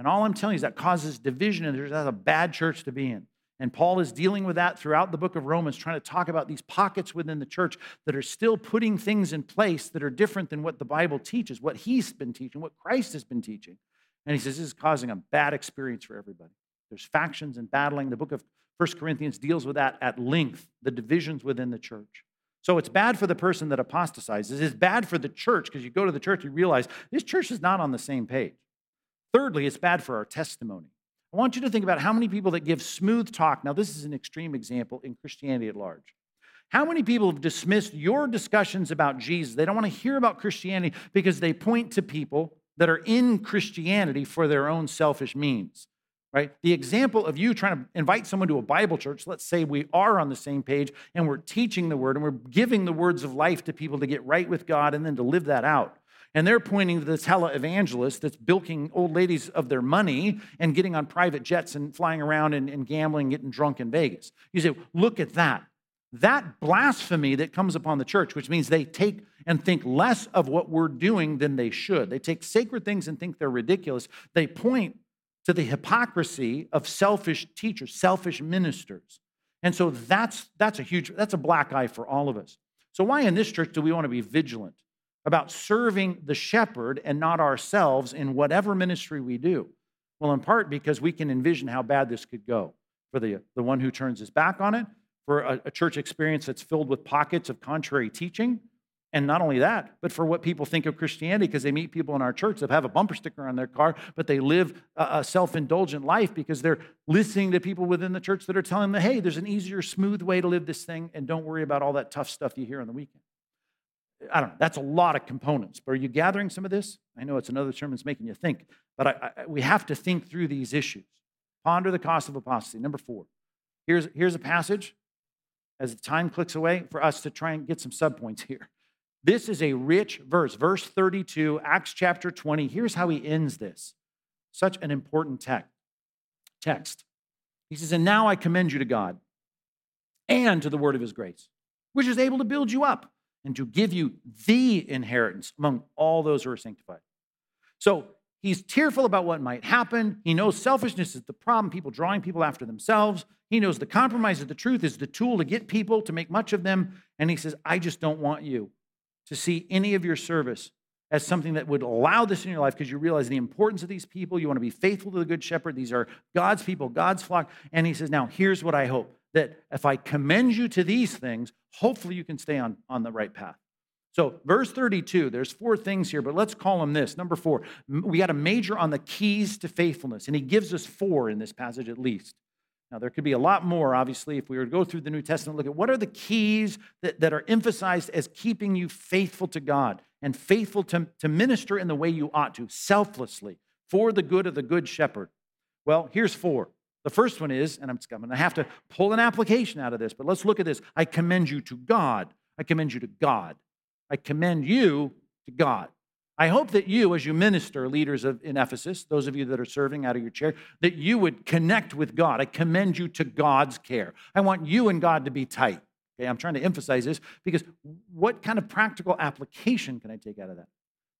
And all I'm telling you is that causes division, and that's a bad church to be in. And Paul is dealing with that throughout the book of Romans, trying to talk about these pockets within the church that are still putting things in place that are different than what the Bible teaches, what he's been teaching, what Christ has been teaching. And he says, this is causing a bad experience for everybody. There's factions and battling. The book of 1 Corinthians deals with that at length, the divisions within the church. So it's bad for the person that apostatizes. It's bad for the church, because you go to the church, you realize this church is not on the same page. Thirdly, it's bad for our testimony. I want you to think about how many people that give smooth talk. Now, this is an extreme example in Christianity at large. How many people have dismissed your discussions about Jesus? They don't want to hear about Christianity because they point to people that are in Christianity for their own selfish means, right? The example of you trying to invite someone to a Bible church, let's say we are on the same page and we're teaching the word and we're giving the words of life to people to get right with God and then to live that out. And they're pointing to this televangelist that's bilking old ladies of their money and getting on private jets and flying around and gambling, getting drunk in Vegas. You say, look at that. That blasphemy that comes upon the church, which means they take and think less of what we're doing than they should. They take sacred things and think they're ridiculous. They point to the hypocrisy of selfish teachers, selfish ministers. And so that's a black eye for all of us. So why in this church do we want to be vigilant about serving the shepherd and not ourselves in whatever ministry we do? Well, in part because we can envision how bad this could go for the one who turns his back on it, for a church experience that's filled with pockets of contrary teaching. And not only that, but for what people think of Christianity, because they meet people in our church that have a bumper sticker on their car, but they live a self-indulgent life because they're listening to people within the church that are telling them, hey, there's an easier, smooth way to live this thing, and don't worry about all that tough stuff you hear on the weekend. I don't know. That's a lot of components. But are you gathering some of this? I know it's another sermon that's making you think, but we have to think through these issues. Ponder the cost of apostasy. Number 4. Here's a passage. As the time clicks away, for us to try and get some subpoints here. This is a rich verse. Verse 32, Acts chapter 20. Here's how he ends this. Such an important text. He says, and now I commend you to God and to the word of his grace, which is able to build you up and to give you the inheritance among all those who are sanctified. So he's tearful about what might happen. He knows selfishness is the problem, people drawing people after themselves. He knows the compromise of the truth is the tool to get people, to make much of them. And he says, I just don't want you to see any of your service as something that would allow this in your life, because you realize the importance of these people. You want to be faithful to the good shepherd. These are God's people, God's flock. And he says, now here's what I hope, that if I commend you to these things, hopefully you can stay on the right path. So verse 32, there's 4 things here, but let's call them this. Number 4, we got a major on the keys to faithfulness, and he gives us 4 in this passage at least. Now, there could be a lot more, obviously, if we were to go through the New Testament, look at what are the keys that are emphasized as keeping you faithful to God and faithful to minister in the way you ought to, selflessly, for the good of the good shepherd. Well, here's 4. The first one is, and I'm going to have to pull an application out of this, but let's look at this. I commend you to God. I commend you to God. I commend you to God. I hope that you, as you minister, leaders in Ephesus, those of you that are serving out of your chair, that you would connect with God. I commend you to God's care. I want you and God to be tight. Okay, I'm trying to emphasize this because what kind of practical application can I take out of that?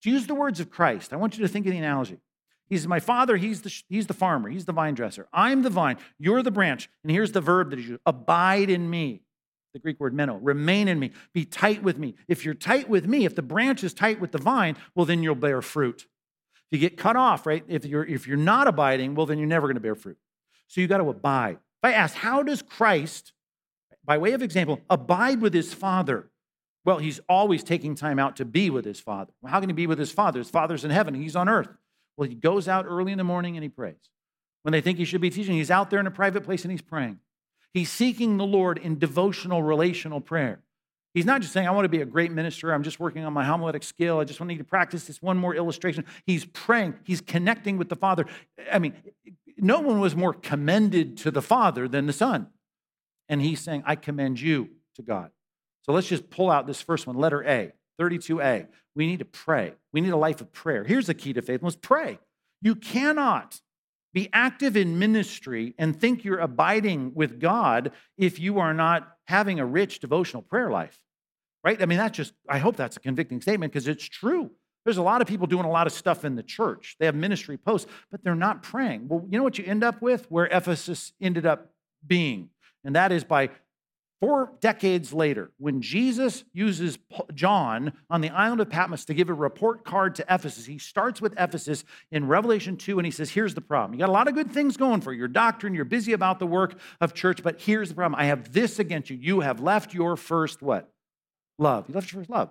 To use the words of Christ, I want you to think of the analogy. He says, my father, he's the farmer. He's the vine dresser. I'm the vine. You're the branch. And here's the verb that he uses, abide in me. The Greek word meno, remain in me, be tight with me. If you're tight with me, if the branch is tight with the vine, well, then you'll bear fruit. If you get cut off, right? If you're not abiding, well, then you're never going to bear fruit. So you got to abide. If I ask, how does Christ, by way of example, abide with his Father? Well, he's always taking time out to be with his Father. Well, how can he be with his Father? His Father's in heaven. He's on earth. Well, he goes out early in the morning and he prays. When they think he should be teaching, he's out there in a private place and he's praying. He's seeking the Lord in devotional, relational prayer. He's not just saying, I want to be a great minister. I'm just working on my homiletic skill. I just want to need to practice this one more illustration. He's praying. He's connecting with the Father. I mean, no one was more commended to the Father than the Son. And he's saying, I commend you to God. So let's just pull out this first one, letter A, 32A. We need to pray. We need a life of prayer. Here's the key to faithfulness. Pray. You cannot be active in ministry and think you're abiding with God if you are not having a rich devotional prayer life, right? I mean, I hope that's a convicting statement because it's true. There's a lot of people doing a lot of stuff in the church. They have ministry posts, but they're not praying. Well, you know what you end up with? Where Ephesus ended up being, and that is by 4 decades later, when Jesus uses John on the island of Patmos to give a report card to Ephesus, he starts with Ephesus in Revelation 2, and he says, here's the problem. You got a lot of good things going for you. Your doctrine, you're busy about the work of church, but here's the problem. I have this against you. You have left your first what? Love. You left your first love.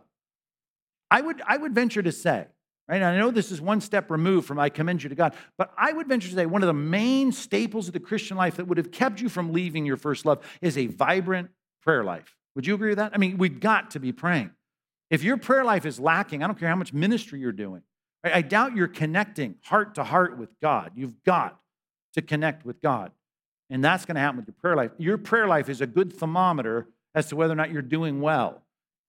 I would venture to say, right, and I know this is one step removed from I commend you to God, but I would venture to say one of the main staples of the Christian life that would have kept you from leaving your first love is a vibrant prayer life. Would you agree with that? I mean, we've got to be praying. If your prayer life is lacking, I don't care how much ministry you're doing, right? I doubt you're connecting heart to heart with God. You've got to connect with God. And that's going to happen with your prayer life. Your prayer life is a good thermometer as to whether or not you're doing well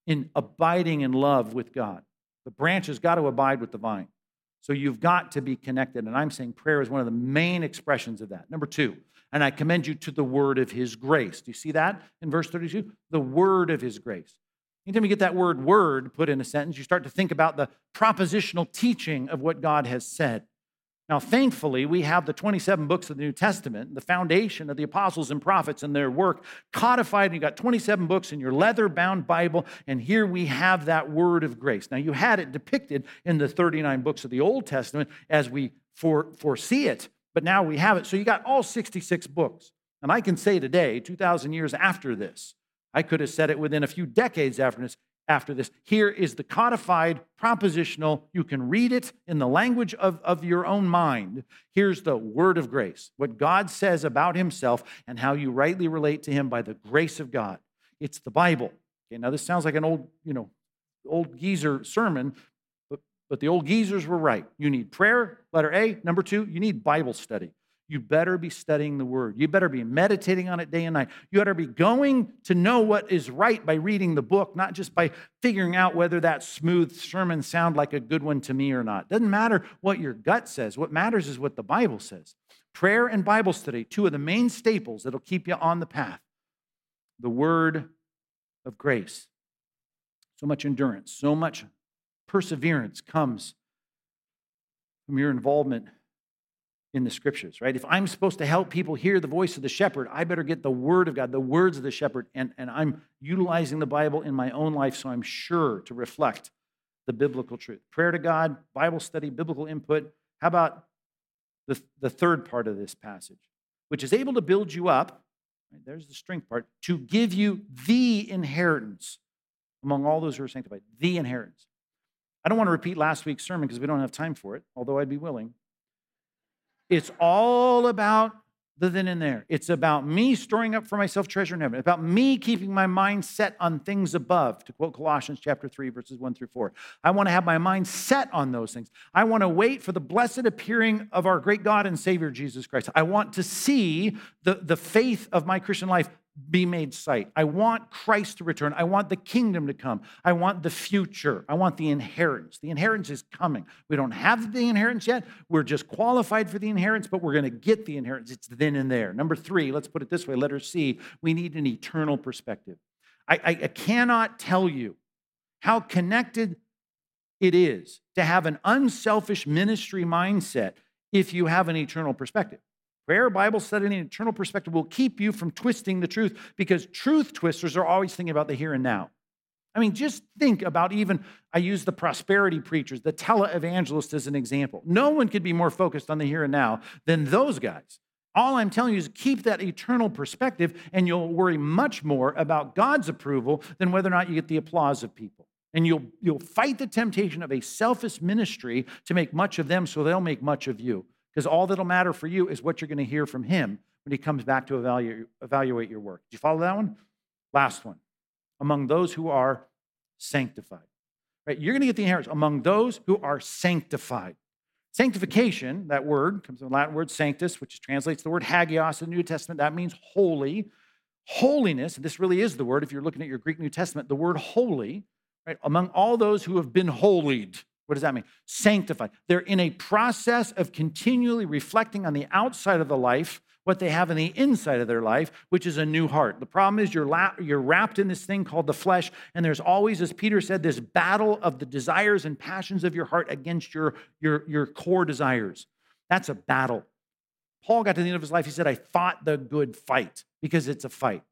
in abiding in love with God. The branch has got to abide with the vine. So you've got to be connected. And I'm saying prayer is one of the main expressions of that. Number two, and I commend you to the word of his grace. Do you see that in verse 32? The word of his grace. Anytime you get that word, word, put in a sentence, you start to think about the propositional teaching of what God has said. Now, thankfully, we have the 27 books of the New Testament, the foundation of the apostles and prophets and their work codified, and you got 27 books in your leather-bound Bible, and here we have that word of grace. Now, you had it depicted in the 39 books of the Old Testament as we foresee it, but now we have it. So you got all 66 books. And I can say today, 2,000 years after this, I could have said it within a few decades after this, here is the codified propositional. You can read it in the language of your own mind. Here's the word of grace, what God says about himself and how you rightly relate to him by the grace of God. It's the Bible. Okay, now this sounds like an old geezer sermon, but the old geezers were right. You need prayer, letter A. Number two, you need Bible study. You better be studying the word. You better be meditating on it day and night. You better be going to know what is right by reading the book, not just by figuring out whether that smooth sermon sound like a good one to me or not. Doesn't matter what your gut says. What matters is what the Bible says. Prayer and Bible study, two of the main staples that'll keep you on the path. The word of grace. So much endurance, so much perseverance comes from your involvement in the scriptures, right? If I'm supposed to help people hear the voice of the shepherd, I better get the word of God, the words of the shepherd, and I'm utilizing the Bible in my own life, so I'm sure to reflect the biblical truth. Prayer to God, Bible study, biblical input. How about the third part of this passage, which is able to build you up, right? There's the strength part, to give you the inheritance among all those who are sanctified, the inheritance. I don't want to repeat last week's sermon because we don't have time for it, although I'd be willing. It's all about the then and there. It's about me storing up for myself treasure in heaven. It's about me keeping my mind set on things above, to quote Colossians chapter 3, verses 1 through 4. I want to have my mind set on those things. I want to wait for the blessed appearing of our great God and Savior, Jesus Christ. I want to see the faith of my Christian life be made sight. I want Christ to return. I want the kingdom to come. I want the future. I want the inheritance. The inheritance is coming. We don't have the inheritance yet. We're just qualified for the inheritance, but we're going to get the inheritance. It's then and there. Number three, let's put it this way, letter C, we need an eternal perspective. I cannot tell you how connected it is to have an unselfish ministry mindset if you have an eternal perspective. Prayer, Bible study, and eternal perspective will keep you from twisting the truth, because truth twisters are always thinking about the here and now. I mean, just think about I use the prosperity preachers, the televangelists as an example. No one could be more focused on the here and now than those guys. All I'm telling you is keep that eternal perspective, and you'll worry much more about God's approval than whether or not you get the applause of people. And you'll fight the temptation of a selfish ministry to make much of them so they'll make much of you. Because all that'll matter for you is what you're going to hear from him when he comes back to evaluate your work. Did you follow that one? Last one. Among those who are sanctified. Right? You're going to get the inheritance among those who are sanctified. Sanctification, that word, comes from the Latin word sanctus, which translates the word hagios in the New Testament. That means holy. Holiness, and this really is the word if you're looking at your Greek New Testament, the word holy, right? Among all those who have been holied. What does that mean? Sanctified. They're in a process of continually reflecting on the outside of the life, what they have in the inside of their life, which is a new heart. The problem is you're wrapped in this thing called the flesh, and there's always, as Peter said, this battle of the desires and passions of your heart against your core desires. That's a battle. Paul got to the end of his life, he said, I fought the good fight, because it's a fight.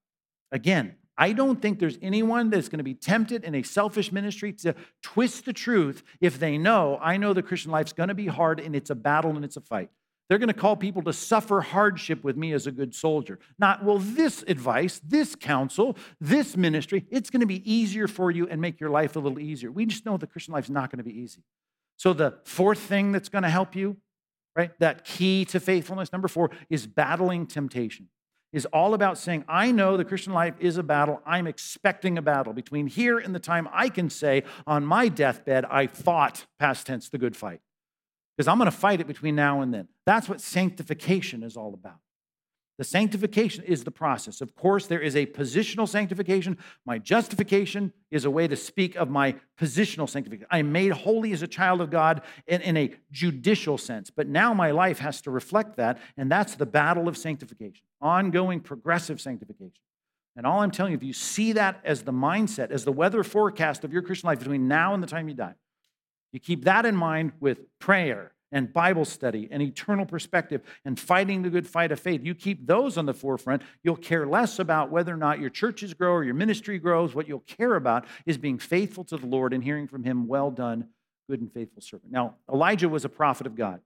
Again, I don't think there's anyone that's going to be tempted in a selfish ministry to twist the truth if they know, I know the Christian life's going to be hard and it's a battle and it's a fight. They're going to call people to suffer hardship with me as a good soldier. Not, well, this advice, this counsel, this ministry, it's going to be easier for you and make your life a little easier. We just know the Christian life's not going to be easy. So the fourth thing that's going to help you, right, that key to faithfulness, number four, is battling temptation. Is all about saying, I know the Christian life is a battle. I'm expecting a battle between here and the time I can say on my deathbed, I fought, past tense, the good fight. Because I'm going to fight it between now and then. That's what sanctification is all about. The sanctification is the process. Of course, there is a positional sanctification. My justification is a way to speak of my positional sanctification. I am made holy as a child of God in a judicial sense, but now my life has to reflect that, and that's the battle of sanctification, ongoing progressive sanctification. And all I'm telling you, if you see that as the mindset, as the weather forecast of your Christian life between now and the time you die, you keep that in mind with prayer and Bible study and eternal perspective and fighting the good fight of faith. You keep those on the forefront, you'll care less about whether or not your churches grow or your ministry grows. What you'll care about is being faithful to the Lord and hearing from him, well done, good and faithful servant. Now, Elijah was a prophet of God,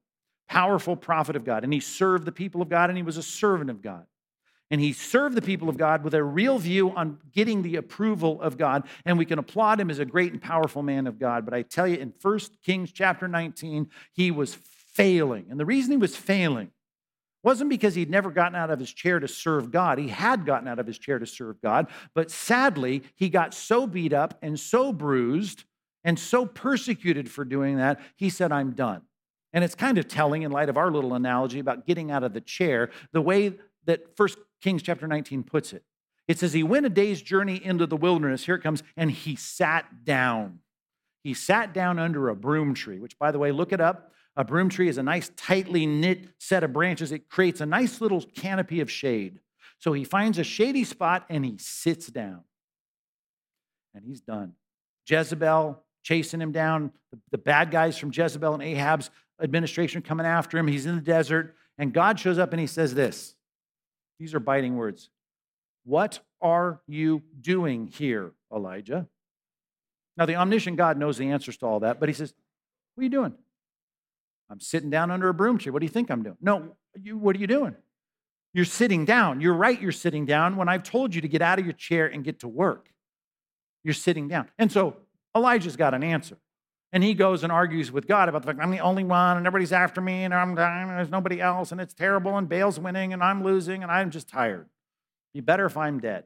powerful prophet of God, and he served the people of God and he was a servant of God. And he served the people of God with a real view on getting the approval of God. And we can applaud him as a great and powerful man of God. But I tell you, in 1 Kings chapter 19, he was failing. And the reason he was failing wasn't because he'd never gotten out of his chair to serve God. He had gotten out of his chair to serve God. But sadly, he got so beat up and so bruised and so persecuted for doing that, he said, I'm done. And it's kind of telling in light of our little analogy about getting out of the chair, the way that 1 Kings chapter 19 puts it. It says, he went a day's journey into the wilderness, here it comes, and he sat down. He sat down under a broom tree, which, by the way, look it up. A broom tree is a nice tightly knit set of branches. It creates a nice little canopy of shade. So he finds a shady spot and he sits down. And he's done. Jezebel chasing him down. The bad guys from Jezebel and Ahab's administration coming after him. He's in the desert. And God shows up and he says this. These are biting words. What are you doing here, Elijah? Now, the omniscient God knows the answers to all that, but he says, what are you doing? I'm sitting down under a broom tree. What do you think I'm doing? No, what are you doing? You're sitting down. You're right, you're sitting down when I've told you to get out of your chair and get to work. You're sitting down. And so Elijah's got an answer. And he goes and argues with God about the fact I'm the only one and everybody's after me and I'm dying and there's nobody else and it's terrible and Baal's winning and I'm losing and I'm just tired. It'd be better if I'm dead.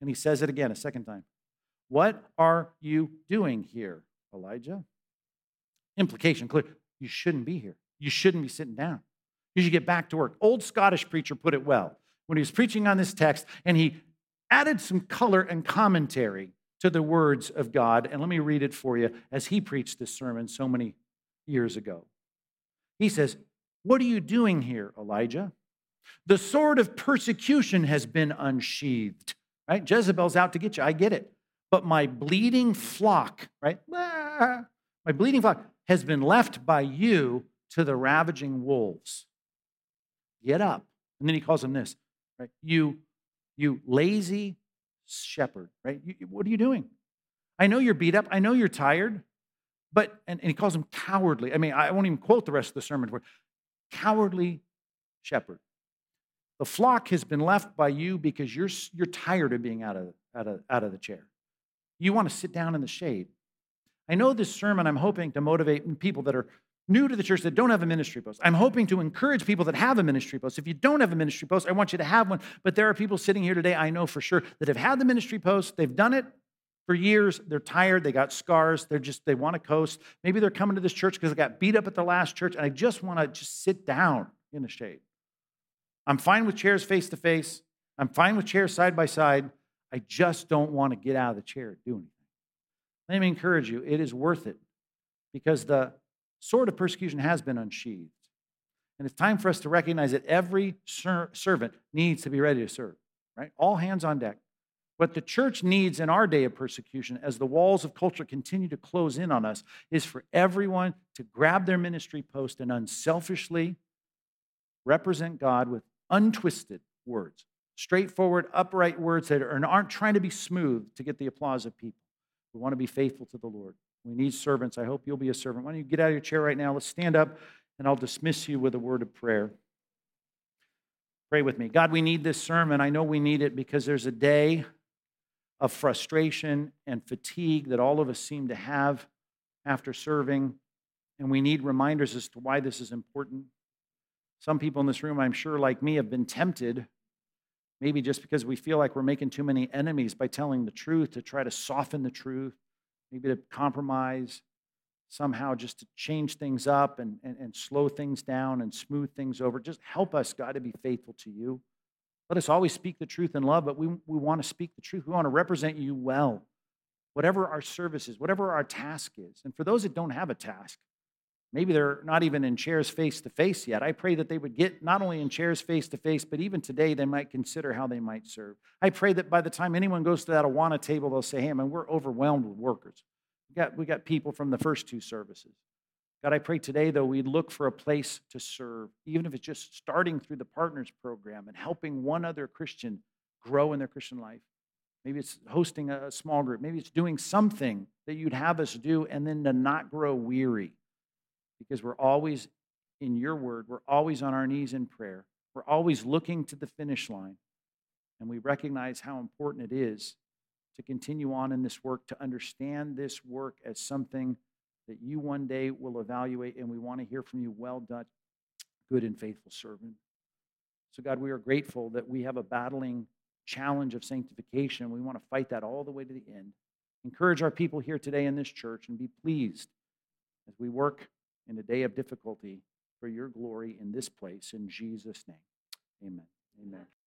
And he says it again a second time. What are you doing here, Elijah? Implication clear. You shouldn't be here. You shouldn't be sitting down. You should get back to work. Old Scottish preacher put it well when he was preaching on this text, and he added some color and commentary to the words of God. And let me read it for you as he preached this sermon so many years ago. He says, what are you doing here, Elijah? The sword of persecution has been unsheathed, right? Jezebel's out to get you. I get it. But my bleeding flock, right? My bleeding flock has been left by you to the ravaging wolves. Get up. And then he calls him this, right? You lazy shepherd, right? What are you doing? I know you're beat up. I know you're tired, but, and he calls him cowardly. I mean, I won't even quote the rest of the sermon. Cowardly shepherd. The flock has been left by you because you're tired of being out of the chair. You want to sit down in the shade. I know this sermon, I'm hoping to motivate people that are new to the church that don't have a ministry post. I'm hoping to encourage people that have a ministry post. If you don't have a ministry post, I want you to have one. But there are people sitting here today, I know for sure, that have had the ministry post. They've done it for years. They're tired. They got scars. They want to coast. Maybe they're coming to this church because they got beat up at the last church, and I just want to just sit down in the shade. I'm fine with chairs face to face. I'm fine with chairs side by side. I just don't want to get out of the chair and do anything. Let me encourage you. It is worth it because the sword of persecution has been unsheathed. And it's time for us to recognize that every servant needs to be ready to serve, right? All hands on deck. What the church needs in our day of persecution, as the walls of culture continue to close in on us, is for everyone to grab their ministry post and unselfishly represent God with untwisted words, straightforward, upright words that aren't trying to be smooth to get the applause of people. We want to be faithful to the Lord. We need servants. I hope you'll be a servant. Why don't you get out of your chair right now? Let's stand up, and I'll dismiss you with a word of prayer. Pray with me. God, we need this sermon. I know we need it because there's a day of frustration and fatigue that all of us seem to have after serving, and we need reminders as to why this is important. Some people in this room, I'm sure, like me, have been tempted, maybe just because we feel like we're making too many enemies by telling the truth, to try to soften the truth, maybe to compromise somehow, just to change things up and slow things down and smooth things over. Just help us, God, to be faithful to you. Let us always speak the truth in love, but we want to speak the truth. We want to represent you well, whatever our service is, whatever our task is. And for those that don't have a task, maybe they're not even in chairs face-to-face yet, I pray that they would get not only in chairs face-to-face, but even today they might consider how they might serve. I pray that by the time anyone goes to that Awana table, they'll say, hey, man, we're overwhelmed with workers. We got people from the first two services. God, I pray today, though, we'd look for a place to serve, even if it's just starting through the Partners Program and helping one other Christian grow in their Christian life. Maybe it's hosting a small group. Maybe it's doing something that you'd have us do, and then to not grow weary, because we're always in your word. We're always on our knees in prayer. We're always looking to the finish line, and we recognize how important it is to continue on in this work, to understand this work as something that you one day will evaluate, and we want to hear from you, well done, good and faithful servant. So God, we are grateful that we have a battling challenge of sanctification. We want to fight that all the way to the end. Encourage our people here today in this church, and be pleased as we work in a day of difficulty for your glory in this place. In Jesus' name, amen. Amen.